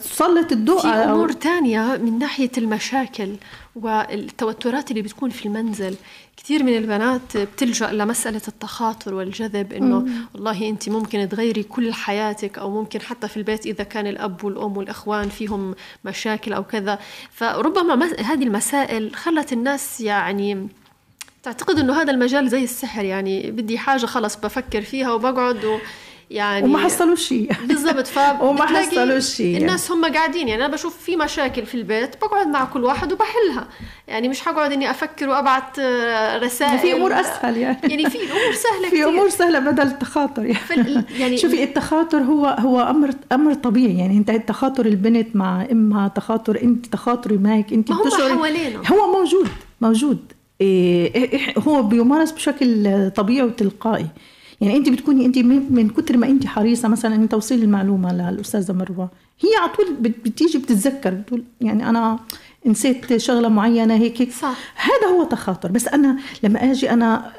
تسلط الضوء على امور ثانيه من ناحيه المشاكل والتوترات اللي بتكون في المنزل. كثير من البنات بتلجأ لمسألة التخاطر والجذب، إنه والله أنت ممكن تغيري كل حياتك، أو ممكن حتى في البيت إذا كان الأب والأم والأخوان فيهم مشاكل أو كذا. فربما هذه المسائل خلت الناس يعني تعتقد إنه هذا المجال زي السحر، يعني بدي حاجة خلص بفكر فيها وبقعد و يعني وما حصلوا شيء. بالضبط. وما حصلوا شيء. الناس هم قاعدين، يعني أنا بشوف في مشاكل في البيت بقعد مع كل واحد وبحلها، يعني مش هقعد إني أفكر وأبعت رسائل. في أمور أسهل يعني. يعني في أمور سهلة. في أمور سهلة بدل التخاطر يعني. يعني شوفي التخاطر هو هو أمر أمر طبيعي، يعني أنت تخاطر البنت مع إمها، تخاطر أنت، تخاطري معك أنت. ما هو حوالينا. هو موجود موجود إيه، هو بيمارس بشكل طبيعي وتلقائي. يعني أنت بتكوني أنت من كتر ما أنت حريصة مثلا أن توصيل المعلومة للأستاذة مروة، هي على طول بتيجي بتتذكر، بتقول يعني أنا نسيت شغلة معينة هيك هيك. صح. هذا هو تخاطر. بس أنا لما أجي أنا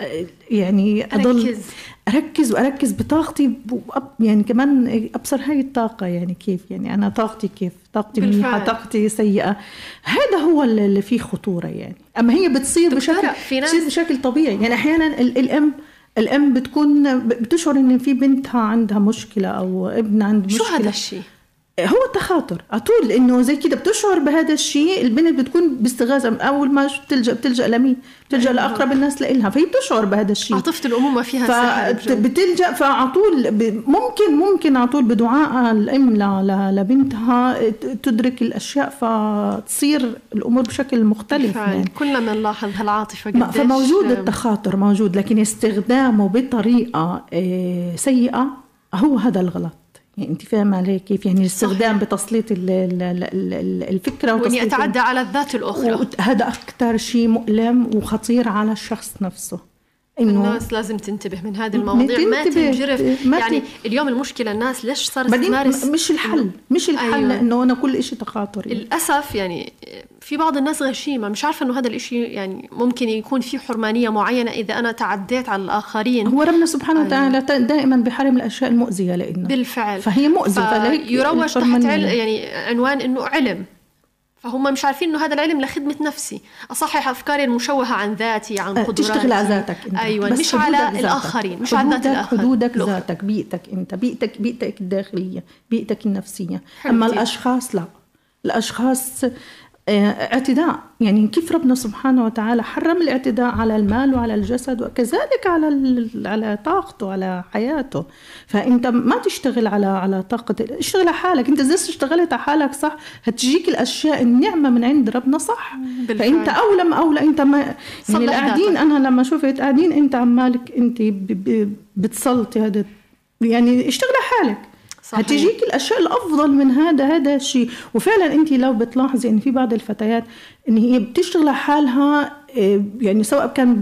يعني أضل أركز وأركز بطاقتي، يعني كمان أبصر هاي الطاقة، يعني كيف يعني أنا طاقتي، كيف طاقتي منيحة، طاقتي سيئة. هذا هو اللي فيه خطورة يعني. أما هي بتصير بشكل بتصير بشكل طبيعي. يعني أحيانا الأم الأم بتكون بتشعر إن في بنتها عندها مشكلة أو ابن عنده مشكلة. شو هذا الشيء؟ هو التخاطر عطول، إنه زي كده بتشعر بهذا الشيء. البنت بتكون باستغاثة، أول ما بتلجأ بتلجأ لمين؟ بتلجأ لأقرب الناس لإلها، فهي بتشعر بهذا الشيء. عاطفة الأمومة فيها سحر. بتلجأ فعطول ممكن ممكن عطول بدعاء الأم لبنتها تدرك الأشياء، فتصير الأمور بشكل مختلف يعني. كلنا نلاحظ هالعاطفة قديش. فموجود التخاطر موجود، لكن استخدامه بطريقة سيئة هو هذا الغلط. يعني انت فاهمه علي كيف يعني الاستخدام بتسليط الفكره واني اتعدى على الذات الاخرى. هذا اكثر شيء مؤلم وخطير على الشخص نفسه. إنه الناس لازم تنتبه من هذه المواضيع، ما تنجرف. ما يعني اليوم المشكله الناس ليش صارت تمارس، مش الحل مش الحل أيوة. لانه انا كل شيء تخاطر يعني. للاسف يعني في بعض الناس غشيمه، مش عارفه انه هذا الاشي يعني ممكن يكون في حرمانيه معينه اذا انا تعديت على الاخرين. هو ربنا سبحانه وتعالى أيوة. دائما بحرم الاشياء المؤذيه لنا بالفعل، فهي مؤذيه يروج تحت يعني عنوان انه علم، فهم مش عارفين إنه هذا العلم لخدمة نفسي، أصحح أفكاري المشوهة عن ذاتي، عن قدراتي. تشتغل على ذاتك أنت. أيوة. مش على الآخرين، مش على ذات الآخرين. حدودك، ذاتك، بيئتك أنت، بيئتك بيئتك الداخلية، بيئتك النفسية. أما الأشخاص لا، الأشخاص اعتداء. يعني كيف ربنا سبحانه وتعالى حرم الاعتداء على المال وعلى الجسد، وكذلك على على طاقته وعلى حياته. فانت ما تشتغل على على طاقه، اشتغل على حالك انت. اذا اشتغلت على حالك صح هتجيك الاشياء النعمه من عند ربنا صح بالفعل. فانت اولى ما اولى انت ما يعني القاعدين. انا لما شفت قاعدين انت عمالك انت بتسلطي هذا، يعني اشتغل على حالك صحيح. هتجيك الأشياء الأفضل من هذا هذا الشيء. وفعلا أنت لو بتلاحظي أن في بعض الفتيات أن هي بتشتغل حالها، يعني سواء كان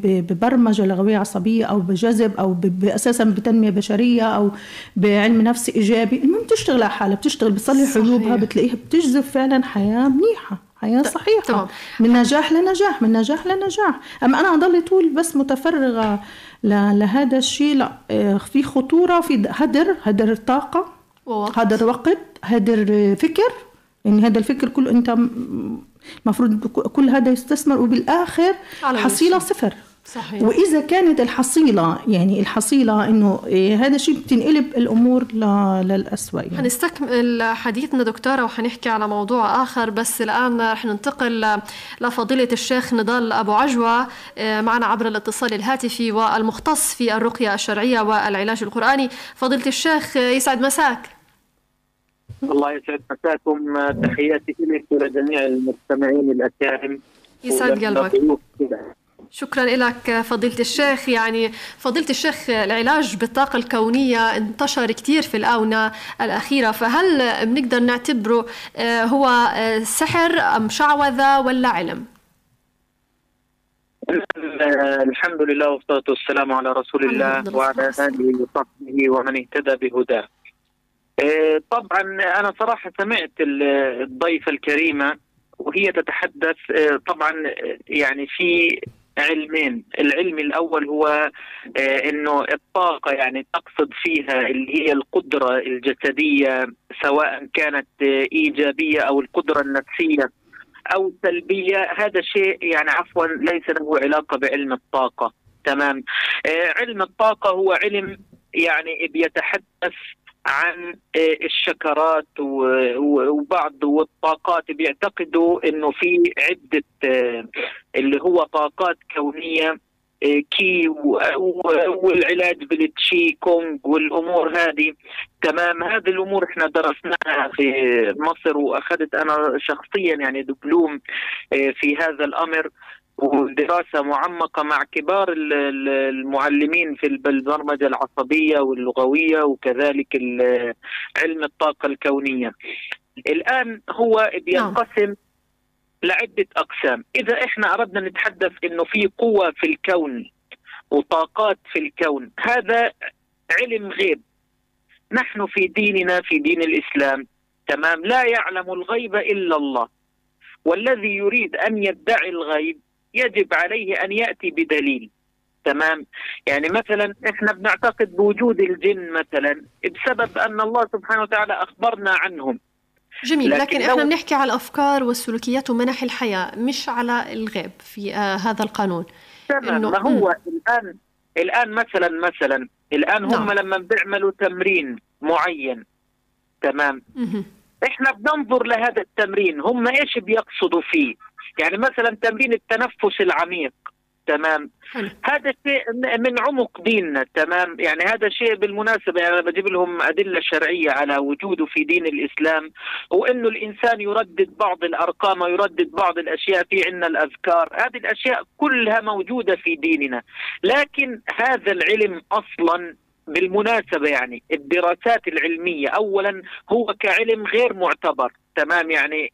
ببرمجة لغوية عصبية أو بجذب أو أساسا بتنمية بشرية أو بعلم نفس إيجابي، المهم تشتغل حالها، بتشتغل بتصلي حجوبها، بتلاقيها بتجذب فعلا حياة منيحة، حياة صحيحة. طبعا. من نجاح لنجاح، من نجاح لنجاح. أما أنا أضل طول بس متفرغة لهذا الشيء لا، في خطورة، في هدر هدر طاقة، هدر وقت، هدر فكر. يعني هذا الفكر كله أنت مفروض كل هذا يستثمر، وبالآخر حصيلة صفر. صحيح. وإذا كانت الحصيلة يعني الحصيلة إنه هذا الشيء بتنقلب الأمور للأسوأ يعني. هنستكمل حديثنا دكتورة وحنحكي على موضوع آخر، بس الآن رح ننتقل لفضيلة الشيخ نضال أبو عجوة معنا عبر الاتصال الهاتفي، والمختص في الرقية الشرعية والعلاج القرآني. فضيلة الشيخ يسعد مساك. الله يسعد مساكم، تحياتي لك ولجميع المستمعين الأكارم. يسعد قلبك. شكرا لك فضيلة الشيخ. يعني فضيلة الشيخ، العلاج بالطاقة الكونية انتشر كتير في الآونة الأخيرة، فهل بنقدر نعتبره هو سحر أم شعوذة ولا علم؟ الحمد لله والصلاة والسلام على رسول الله وعلى آله وصحبه ومن اهتدى بهداه. طبعا أنا صراحة سمعت الضيفة الكريمة وهي تتحدث، طبعا يعني في علمين، العلم الأول هو أنه الطاقة يعني تقصد فيها اللي هي القدرة الجسدية سواء كانت إيجابية أو القدرة النفسية أو سلبية، هذا شيء يعني عفوا ليس له علاقة بعلم الطاقة. تمام. علم الطاقة هو علم يعني بيتحدث عن الشكرات وبعض والطاقات، بيعتقدوا انه في عدة اللي هو طاقات كونية كي والعلاج بالتشي كونغ والامور هذه. تمام. هذه الامور احنا درسناها في مصر واخذت انا شخصيا يعني دبلوم في هذا الامر ودراسة معمقة مع كبار المعلمين في البرمجة العصبية واللغوية وكذلك علم الطاقة الكونية. الآن هو بينقسم لعدة أقسام. إذا إحنا أردنا نتحدث إنه في قوة في الكون وطاقات في الكون، هذا علم غيب. نحن في ديننا في دين الإسلام، تمام، لا يعلم الغيب إلا الله، والذي يريد أن يدعي الغيب يجب عليه أن يأتي بدليل. تمام. يعني مثلا إحنا بنعتقد بوجود الجن مثلا بسبب أن الله سبحانه وتعالى أخبرنا عنهم. جميل. لكن, لكن إحنا بنحكي على الأفكار والسلوكيات ومنح الحياة، مش على الغيب في آه هذا القانون. تمام. ما هو الآن الآن مثلا مثلا الآن هم نعم. لما بيعملوا تمرين معين، تمام، مه. إحنا بننظر لهذا التمرين هم إيش بيقصدوا فيه. يعني مثلا تمرين التنفس العميق، تمام، هذا شيء من عمق ديننا. تمام. يعني هذا شيء بالمناسبة يعني أنا بجيب لهم أدلة شرعية على وجوده في دين الإسلام، وإنه الإنسان يردد بعض الأرقام ويردد بعض الأشياء، في عنا الأذكار، هذه الأشياء كلها موجودة في ديننا. لكن هذا العلم أصلا بالمناسبة يعني الدراسات العلمية أولا هو كعلم غير معتبر. تمام. يعني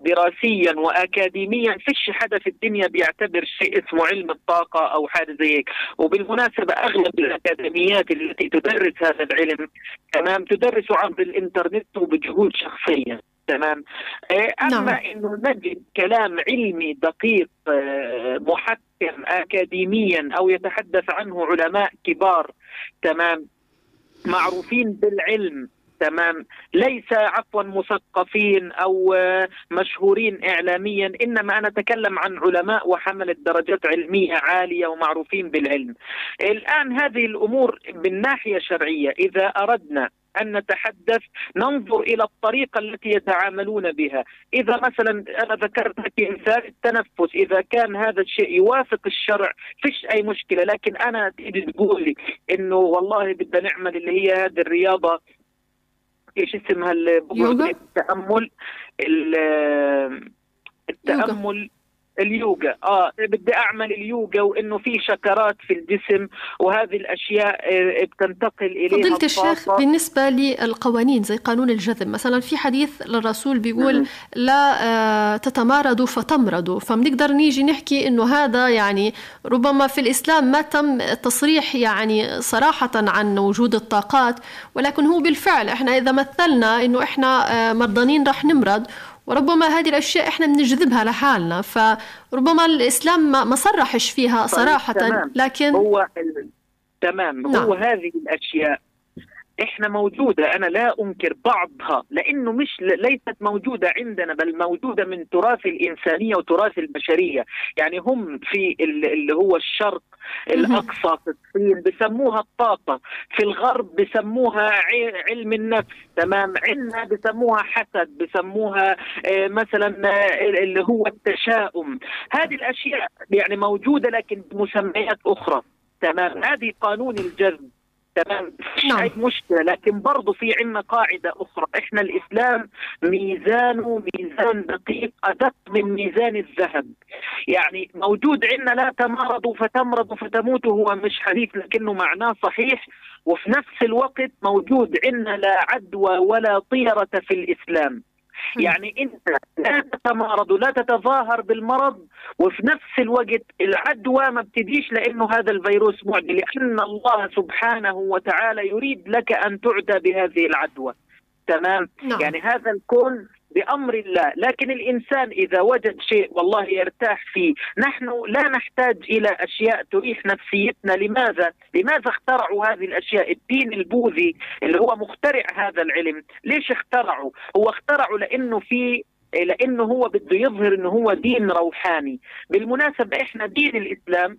دراسيا وأكاديميا فيش حدا في الدنيا بيعتبر شيء اسمه علم الطاقة أو حاجة زي هيك. وبالمناسبة أغلب الأكاديميات التي تدرس هذا العلم، تمام، تدرس عبر الإنترنت وبجهود شخصية. تمام. أما إنه نجد كلام علمي دقيق محكم أكاديميا أو يتحدث عنه علماء كبار، تمام، معروفين بالعلم، تمام، ليس عفوا مثقفين أو مشهورين إعلاميا، إنما أنا أتكلم عن علماء وحملت درجات علمية عالية ومعروفين بالعلم. الآن هذه الأمور من ناحية شرعية إذا أردنا أن نتحدث ننظر إلى الطريقة التي يتعاملون بها. إذا مثلا أنا ذكرت مثال التنفس، إذا كان هذا الشيء يوافق الشرع فيش أي مشكلة. لكن أنا تيجي تقول لي إنه والله بدنا نعمل اللي هي هذه الرياضة إيش اسمها، التأمل، التأمل، اليوغا، اه بدي اعمل اليوغا وانه في شكرات في الجسم وهذه الاشياء بتنتقل اليها. فضيلة الشيخ بالنسبه للقوانين زي قانون الجذب مثلا، في حديث للرسول بيقول لا تتماردوا فتمردوا، فبنقدر نيجي نحكي انه هذا يعني ربما في الاسلام ما تم التصريح يعني صراحه عن وجود الطاقات، ولكن هو بالفعل احنا اذا مثلنا انه احنا مرضانين رح نمرض، وربما هذه الأشياء إحنا بنجذبها لحالنا، فربما الإسلام ما صرحش فيها صراحة. تمام. لكن هو تمام نعم. هو هذه الأشياء إحنا موجودة، أنا لا أنكر بعضها لأنه مش ليست موجودة عندنا، بل موجودة من تراث الإنسانية وتراث البشرية. يعني هم في اللي هو الشرق الأقصى في الصين بسموها الطاقة، في الغرب بسموها علم النفس، تمام، عندنا بسموها حسد، بسموها مثلا اللي هو التشاؤم. هذه الأشياء يعني موجودة لكن بمسميات أخرى. تمام. هذه قانون الجذب، تمام، مش أي مشكلة. لكن برضه في عنا قاعدة أخرى، إحنا الإسلام ميزانه ميزان دقيق أدق من ميزان الذهب. يعني موجود عنا لا تمرضوا فتمرضوا فتموتوا، هو مش حديث لكنه معناه صحيح، وفي نفس الوقت موجود عنا لا عدوى ولا طيرة في الإسلام. يعني أنت لا تتمرض ولا تتظاهر بالمرض، وفي نفس الوقت العدوى ما بتديش لأنه هذا الفيروس معدي، لأن الله سبحانه وتعالى يريد لك أن تعدى بهذه العدوى. تمام. نعم. يعني هذا الكون بأمر الله. لكن الإنسان إذا وجد شيء والله يرتاح فيه. نحن لا نحتاج إلى أشياء تريح نفسيتنا. لماذا؟ لماذا اخترعوا هذه الأشياء؟ الدين البوذي اللي هو مخترع هذا العلم، ليش اخترعه؟ هو اخترعه لأنه في لأنه هو بده يظهر أنه هو دين روحاني. بالمناسبة إحنا دين الإسلام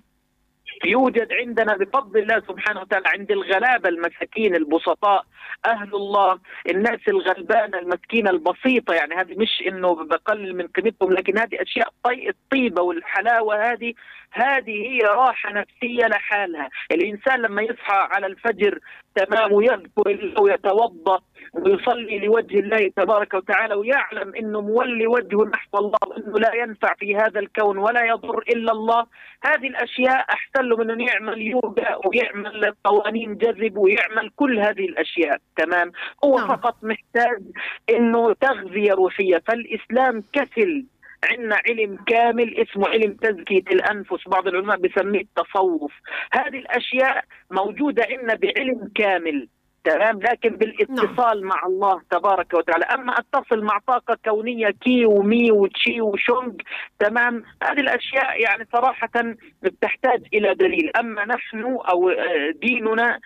يوجد عندنا بفضل الله سبحانه وتعالى عند الغلابة المساكين البسطاء أهل الله، الناس الغلبانة المسكينة البسيطة، يعني هذه مش إنه بقلل من قيمتهم، لكن هذه أشياء الطيبة والحلاوة، هذه هذه هي راحة نفسية لحالها. الإنسان لما يصحى على الفجر تمام ويذكر الله ويتوضأ ويصلي لوجه الله تبارك وتعالى ويعلم إنه مولي وجهه نحو الله وإنه لا ينفع في هذا الكون ولا يضر إلا الله، هذه الأشياء أحسن له من أن يعمل يوغا ويعمل قوانين جذب ويعمل كل هذه الأشياء. تمام، هو فقط محتاج إنه تغذية روحية. فالإسلام كسل، عندنا علم كامل اسمه علم تزكية الأنفس، بعض العلماء بسميه التصوف. هذه الأشياء موجودة عندنا بعلم كامل، تمام، لكن بالاتصال نعم. مع الله تبارك وتعالى. أما أتصل مع طاقة كونية كي ومي وتشي وشونج، تمام، هذه الأشياء يعني صراحة بتحتاج إلى دليل. أما نحن أو ديننا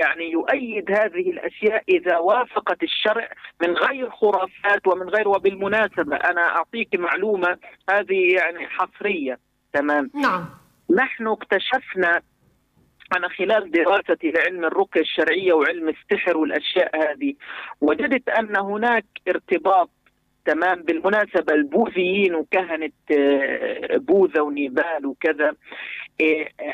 يعني يؤيد هذه الأشياء إذا وافقت الشرع من غير خرافات ومن غير. وبالمناسبة أنا أعطيك معلومة هذه يعني حصرية، تمام، نعم، نحن اكتشفنا أنا خلال دراستي لعلم الرقية الشرعية وعلم السحر والأشياء هذه، وجدت أن هناك ارتباط، تمام، بالمناسبة البوذيين وكهنة بوذا ونيبال وكذا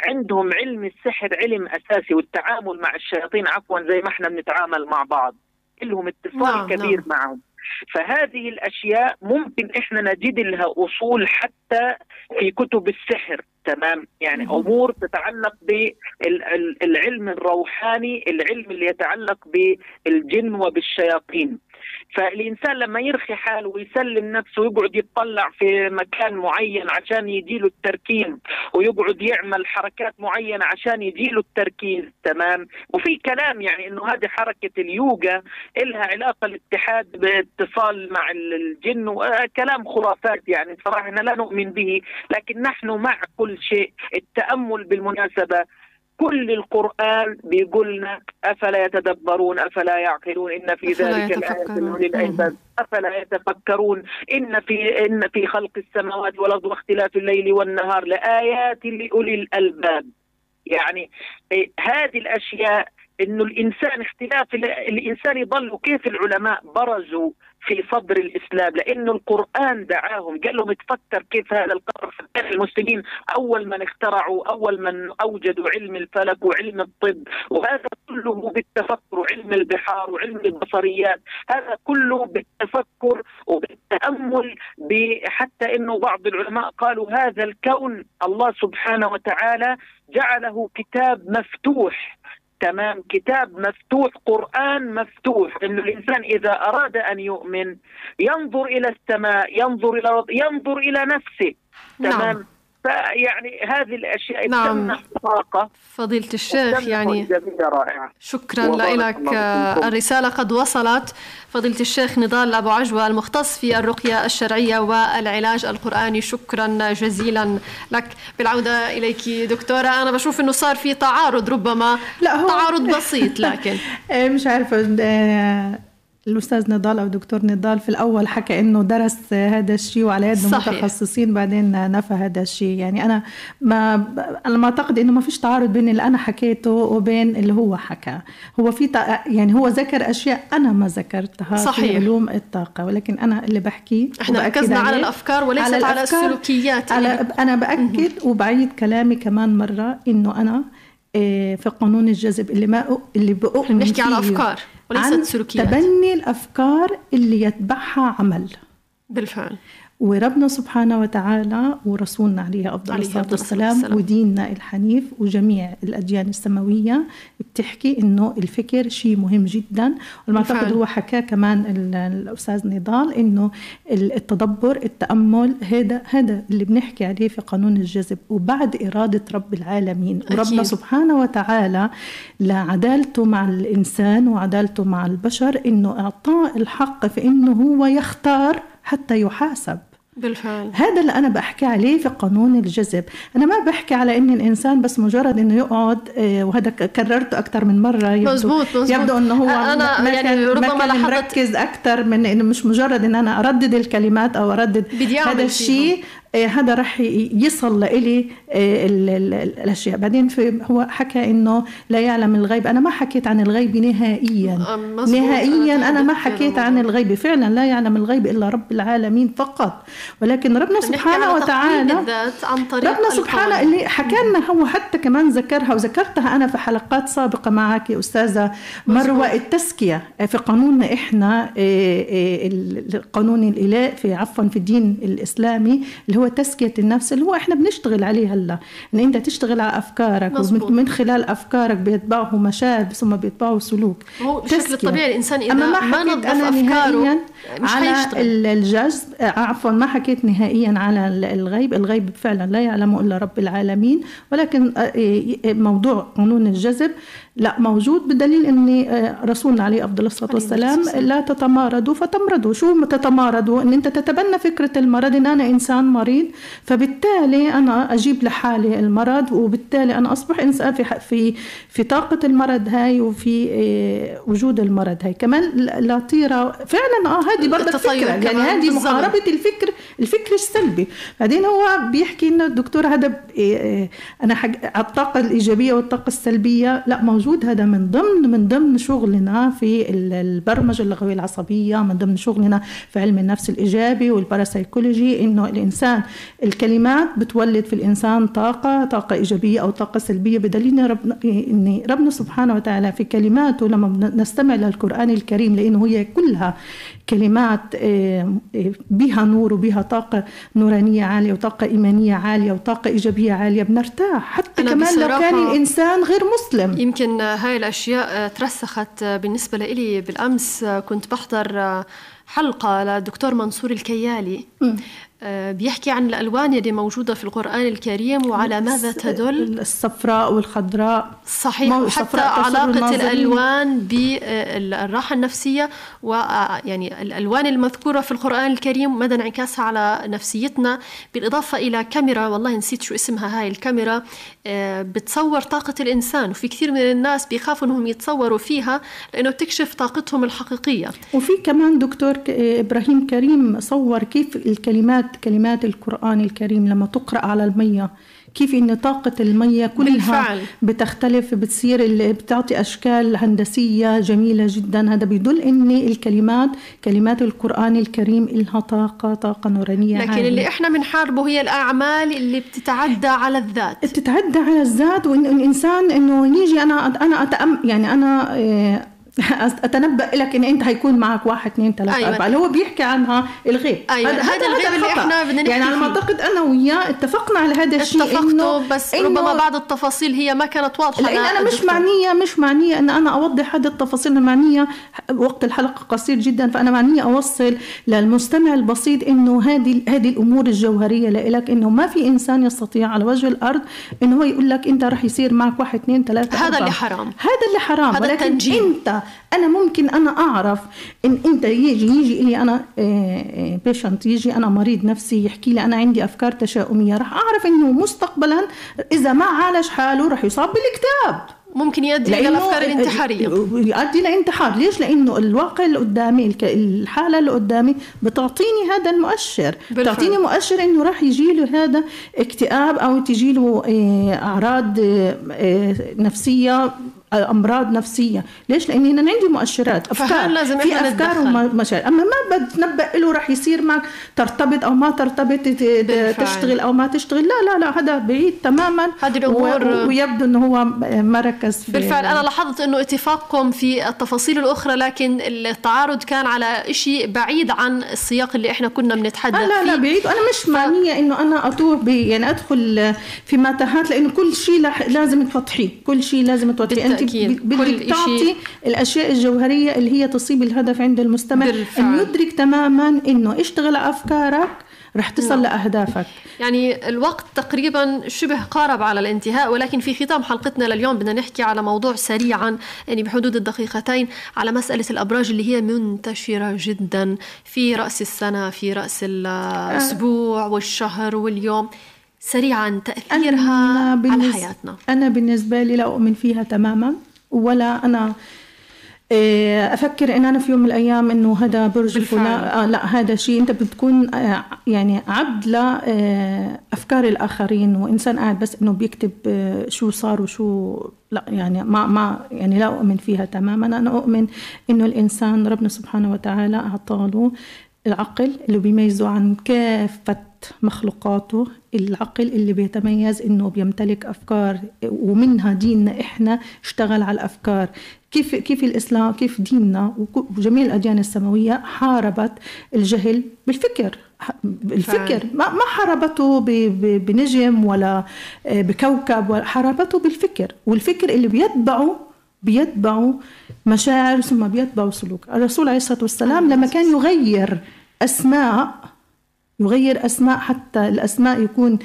عندهم علم السحر علم أساسي، والتعامل مع الشياطين عفوا زي ما احنا بنتعامل مع بعض، لهم اتصال كبير معهم. فهذه الأشياء ممكن إحنا نجد لها أصول حتى في كتب السحر، تمام، يعني أمور تتعلق بالعلم الروحاني، العلم اللي يتعلق بالجن وبالشياطين. فالإنسان لما يرخي حاله ويسلم نفسه ويقعد يتطلع في مكان معين عشان يجيله التركيز، ويقعد يعمل حركات معينة عشان يجيله التركيز، تمام، وفي كلام يعني إنه هذه حركة اليوغا إلها علاقة الاتحاد باتصال مع الجن وكلام خرافات، يعني صراحة أنا لا نؤمن به، لكن نحن مع كل شيء. التأمل بالمناسبة، كل القرآن بيقولنا أفلا يتدبرون أفلا يعقلون إن في ذلك الآيات أفلا يتفكرون إن في إن في خلق السماوات والأرض واختلاف الليل والنهار لآيات لأولي الألباب. يعني هذه الأشياء إنه الإنسان اختلاف الإنسان يضل. كيف العلماء برزوا في صدر الإسلام؟ لأنه القرآن دعاهم، قال لهم تفكر كيف هذا القرن. المسلمين أول من اخترعوا، أول من أوجدوا علم الفلك وعلم الطب، وهذا كله بالتفكر، وعلم البحار وعلم البصريات، هذا كله بالتفكر وبالتأمل. حتى إنه بعض العلماء قالوا هذا الكون الله سبحانه وتعالى جعله كتاب مفتوح، تمام، كتاب مفتوح، قرآن مفتوح، إنه الإنسان إذا أراد أن يؤمن ينظر إلى السماء، ينظر إلى ينظر إلى نفسه، تمام، نعم. فيعني هذه الأشياء تمنح طاقة. فضيلة الشيخ يعني شكرا لك، الرسالة قد وصلت. فضيلة الشيخ نضال أبو عجوة المختص في الرقية الشرعية والعلاج القرآني، شكرا جزيلا لك. بالعودة إليك دكتورة، أنا بشوف أنه صار في تعارض، ربما لا هو تعارض بسيط لكن مش عارفة. الأستاذ نضال أو دكتور نضال في الأول حكى إنه درس هذا الشيء وعلى يده متخصصين، بعدين نفى هذا الشيء. يعني أنا ما أنا ما أعتقد إنه ما فيش تعارض بين اللي أنا حكيته وبين اللي هو حكى. هو في تق... يعني هو ذكر أشياء أنا ما ذكرتها، صحيح، في علوم الطاقة، ولكن أنا اللي بحكيه. إحنا أكدنا على الأفكار وليست على, على السلوكيات. على... أنا بأكد وبعيد كلامي كمان مرة إنه أنا في قانون الجذب اللي ما أ... اللي بأؤمن فيه، نحكي على أفكار وليست سلوكيات، تبني الأفكار اللي يتبعها عمل بالفعل. وربنا سبحانه وتعالى ورسولنا عليه أفضل الصلاة والسلام وديننا الحنيف وجميع الأديان السماوية بتحكي إنه الفكر شيء مهم جدا. والمعتقد هو حكاه كمان الأستاذ نضال إنه التدبر التأمل هذا هذا اللي بنحكي عليه في قانون الجذب وبعد إرادة رب العالمين. وربنا سبحانه وتعالى لعدالته مع الإنسان وعدالته مع البشر إنه أعطاه الحق في إنه هو يختار حتى يحاسب. بالفعل هذا اللي أنا بحكي عليه في قانون الجذب. أنا ما بحكي على إن الإنسان بس مجرد إنه يقعد، وهذا كررته أكثر من مرة، يبدو, مزبوط مزبوط. يبدو إنه هو أنا يعني ربما لاحظت مركز أكثر من إنه مش مجرد إن أنا أردد الكلمات أو أردد هذا الشيء، هذا رح يصل لإلي الأشياء. بعدين هو حكى إنه لا يعلم الغيب. أنا ما حكيت عن الغيب نهائيا نهائيا أنا ما حكيت عن الغيب، فعلا لا يعلم الغيب إلا رب العالمين فقط. ولكن ربنا سبحانه وتعالى ربنا سبحانه اللي حكينا هو حتى كمان ذكرها وذكرتها أنا في حلقات سابقة معك يا أستاذة مروة، التزكية في قانوننا إحنا القانون الإلهي في عفوا في الدين الإسلامي اللي هو هو تزكية النفس، اللي هو احنا بنشتغل عليه هلا، ان انت تشتغل على افكارك مزبوط. ومن خلال افكارك بيتبعه مشاهد ثم بيتبعه سلوك. هو بشكل طبيعي الانسان اذا أما ما نظف افكاره مش هيشتغل على الجذب. عفوا ما حكيت نهائيا على الغيب، الغيب فعلا لا يعلمه الا رب العالمين، ولكن موضوع قانون الجذب لا موجود بدليل ان رسولنا عليه افضل الصلاه والسلام لا تتماردوا فتمرضوا. شو تتماردوا؟ ان انت تتبنى فكره المرض، ان انا انسان مريض فبالتالي انا اجيب لحالي المرض وبالتالي انا اصبح انسان في في في طاقه المرض هاي وفي وجود المرض هاي. كمان العطيره فعلا اه هذه برضه فكره، يعني هذه محاربه الفكر الفكر السلبي. بعدين هو بيحكي انه الدكتور هذا انا الطاقه الايجابيه والطاقه السلبيه لا موجود. وجود هذا من ضمن من ضمن شغلنا في البرمجة اللغوية العصبية، من ضمن شغلنا في علم النفس الإيجابي والباراسايكولوجي، إنه الإنسان الكلمات بتولد في الإنسان طاقة طاقة إيجابية أو طاقة سلبية، بدليل ربنا إن ربنا سبحانه وتعالى في كلماته لما نستمع للقرآن الكريم لأنه هي كلها كلمات بها نور وبها طاقة نورانية عالية وطاقة إيمانية عالية وطاقة إيجابية عالية بنرتاح، حتى كمان لو كان الإنسان غير مسلم. يمكن هاي الأشياء ترسخت بالنسبة لإلي. بالأمس كنت بحضر حلقة للدكتور منصور الكيالي م. بيحكي عن الألوان اللي موجودة في القرآن الكريم وعلى ماذا تدل، الصفراء والخضراء صحيح، وحتى علاقة الألوان بالراحة النفسية، ويعني الألوان المذكورة في القرآن الكريم مدى انعكاسها على نفسيتنا، بالإضافة إلى كاميرا والله نسيت شو اسمها هاي الكاميرا بتصور طاقة الإنسان، وفي كثير من الناس بيخافوا أنهم يتصوروا فيها لأنه بتكشف طاقتهم الحقيقية. وفي كمان دكتور إبراهيم كريم صور كيف الكلمات كلمات القرآن الكريم لما تقرأ على المية كيف إن طاقة المية كلها بالفعل بتختلف، بتصير اللي بتعطي أشكال هندسية جميلة جدا. هذا بيدل إن الكلمات كلمات القرآن الكريم إلها طاقة طاقة نورانية. لكن عالية. اللي إحنا بنحاربه هي الأعمال اللي بتتعدى على الذات، بتتعدى على الذات. وإن الإنسان إنه يجي أنا أنا أتأم يعني أنا إيه أتنبأ لك إن أنت هيكون معك واحد اثنين ثلاثة أيوة. أربعة اللي هو بيحكي عنها الغيب. أيوة. هذا الغيب اللي إحنا بدنا نحكي يعني على ما أعتقد أنا وياه اتفقنا على هذا الشيء، اتفقته بس إنه ربما بعض التفاصيل هي ما كانت واضحة. لأن أنا مش معنية مش معنية إن أنا أوضح هذه التفاصيل، المعنية وقت الحلقة قصير جدا، فأنا معنية أوصل للمستمع البسيط إنه هذه هذه الأمور الجوهرية لإلك، إنه ما في إنسان يستطيع على وجه الأرض إنه هو يقول لك أنت رح يصير معك واحد اثنين ثلاثة. هذا اللي حرام، هذا اللي حرام. هذا التنجيم. أنا ممكن أنا أعرف إن أنت يجي يجي إلي أنا بيشنت، يجي أنا مريض نفسي يحكي لي أنا عندي أفكار تشاؤمية، رح أعرف إنه مستقبلا إذا ما عالج حاله رح يصاب بالاكتئاب، ممكن يؤدي إلى الأفكار الانتحارية، يؤدي لانتحار. ليش؟ لأنه الواقع اللي قدامي الحالة اللي قدامي بتعطيني هذا المؤشر، بتعطيني مؤشر إنه راح يجيله هذا اكتئاب أو تجيله أعراض نفسية امراض نفسيه. ليش؟ لاني انا عندي مؤشرات افكار، لازم في افكار ومشاعر، اما ما بتنبأ له راح يصير معك ترتبط او ما ترتبط، تشتغل او ما تشتغل، لا لا لا هذا بعيد تماما. هذه الامور ويبدو انه هو مركز في بالفعل. انا لاحظت انه اتفاقكم في التفاصيل الاخرى، لكن التعارض كان على شيء بعيد عن السياق اللي احنا كنا بنتحدث فيه. لا لا بعيد، وانا مش معنيه انه انا اطوع يعني ادخل في متاهات، لانه كل شيء لازم تفضحيه، كل شيء لازم توضحيه، انت بدك تعطي الاشياء الجوهريه اللي هي تصيب الهدف عند المستمع، ان يدرك تماما انه اشتغل على افكارك رح تصل لأهدافك. يعني الوقت تقريبا شبه قارب على الانتهاء، ولكن في ختام حلقتنا لليوم بدنا نحكي على موضوع سريعا يعني بحدود الدقيقتين، على مسألة الأبراج اللي هي منتشرة جدا في رأس السنة، في رأس الأسبوع والشهر واليوم، سريعا تأثيرها على حياتنا. أنا بالنسبة لي لا أؤمن فيها تماما، ولا أنا افكر ان انا في يوم من الايام انه هذا برج فلان، لا هذا شيء انت بتكون يعني عبد لافكار الآخرين، وانسان قاعد بس انه بيكتب شو صار وشو، لا يعني ما ما يعني لا اؤمن فيها تماما. انا اؤمن انه الانسان ربنا سبحانه وتعالى اعطى له العقل اللي بيميزه عن كافة مخلوقاته، العقل اللي بيتميز انه بيمتلك افكار، ومنها ديننا احنا اشتغل على الافكار. كيف كيف الاسلام، كيف ديننا وجميع الاديان السماويه حاربت الجهل بالفكر، بالفكر ما ما حاربته بنجم ولا بكوكب، ولا حاربته بالفكر، والفكر اللي بيتبعه بيتبعه مشاعر ثم بيتبعه سلوك. الرسول عليه الصلاه والسلام لما كان يغير اسماء، يغير أسماء حتى الأسماء يكون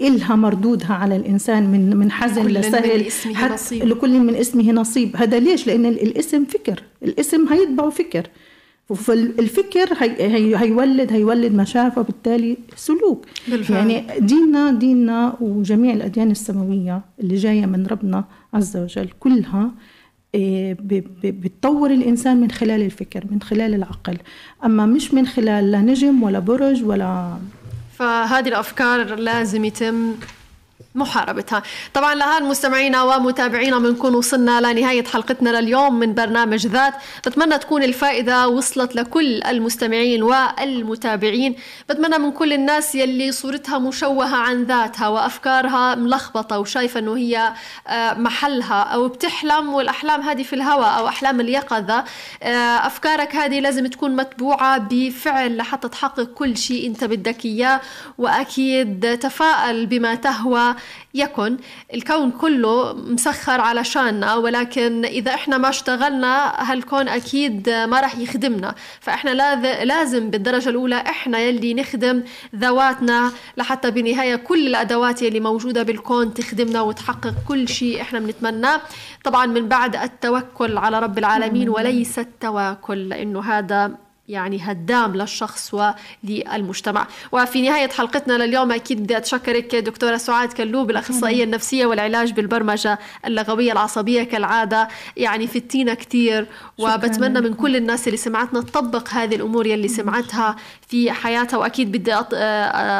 إلها مردودها على الإنسان، من من حزن لسهل، حتى لكل من اسمه نصيب. هذا ليش؟ لأن الاسم فكر، الاسم هيتبعه فكر، فالفكر هي هيولد هيولد مشاعر، وبالتالي سلوك. بالفعل. يعني ديننا ديننا وجميع الأديان السماوية اللي جاية من ربنا عز وجل كلها بتطور الإنسان من خلال الفكر، من خلال العقل، أما مش من خلال لا نجم ولا برج ولا. فهذه الأفكار لازم يتم محاربتها. طبعا لهان مستمعينا ومتابعينا بنكون وصلنا لنهاية حلقتنا لليوم من برنامج ذات، بتمنى تكون الفائدة وصلت لكل المستمعين والمتابعين. بتمنى من كل الناس يلي صورتها مشوهة عن ذاتها وأفكارها ملخبطة وشايفة أنه هي محلها، أو بتحلم والأحلام هذه في الهواء أو أحلام اليقظة، أفكارك هذه لازم تكون متبوعة بفعل لحتى تحقق كل شيء أنت بدك إياه. وأكيد تفاءل بما تهوى يكن، الكون كله مسخر علشاننا، ولكن إذا إحنا ما اشتغلنا هالكون أكيد ما رح يخدمنا. فإحنا لازم بالدرجة الأولى إحنا يلي نخدم ذواتنا، لحتى بنهاية كل الأدوات يلي موجودة بالكون تخدمنا وتحقق كل شيء إحنا بنتمناه. طبعا من بعد التوكل على رب العالمين، وليس التواكل، لأنه هذا يعني هدام للشخص وللمجتمع. وفي نهاية حلقتنا لليوم أكيد بدي أتشكرك دكتورة سعاد كلوب، الأخصائية النفسية والعلاج بالبرمجة اللغوية العصبية، كالعادة يعني فتينا كتير، وبتمنى من كل الناس اللي سمعتنا تطبق هذه الأمور يلي سمعتها في حياتها. وأكيد بدي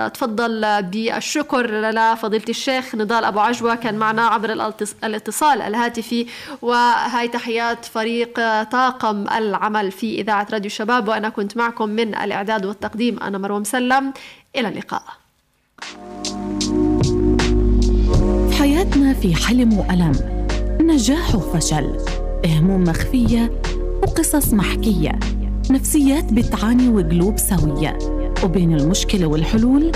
أتفضل بالشكر لفضيلة الشيخ نضال أبو عجوة، كان معنا عبر الاتصال الهاتفي، وهي تحيات فريق طاقم العمل في إذاعة راديو الشباب، وأنا كنت معكم من الإعداد والتقديم أنا مروة مسلم. إلى اللقاء. في حياتنا في حلم وألم، نجاح وفشل، هموم مخفية وقصص محكية، نفسيات بتعاني وقلوب سوية، وبين المشكلة والحلول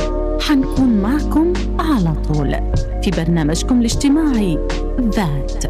حنكون معكم على طول في برنامجكم الاجتماعي ذات.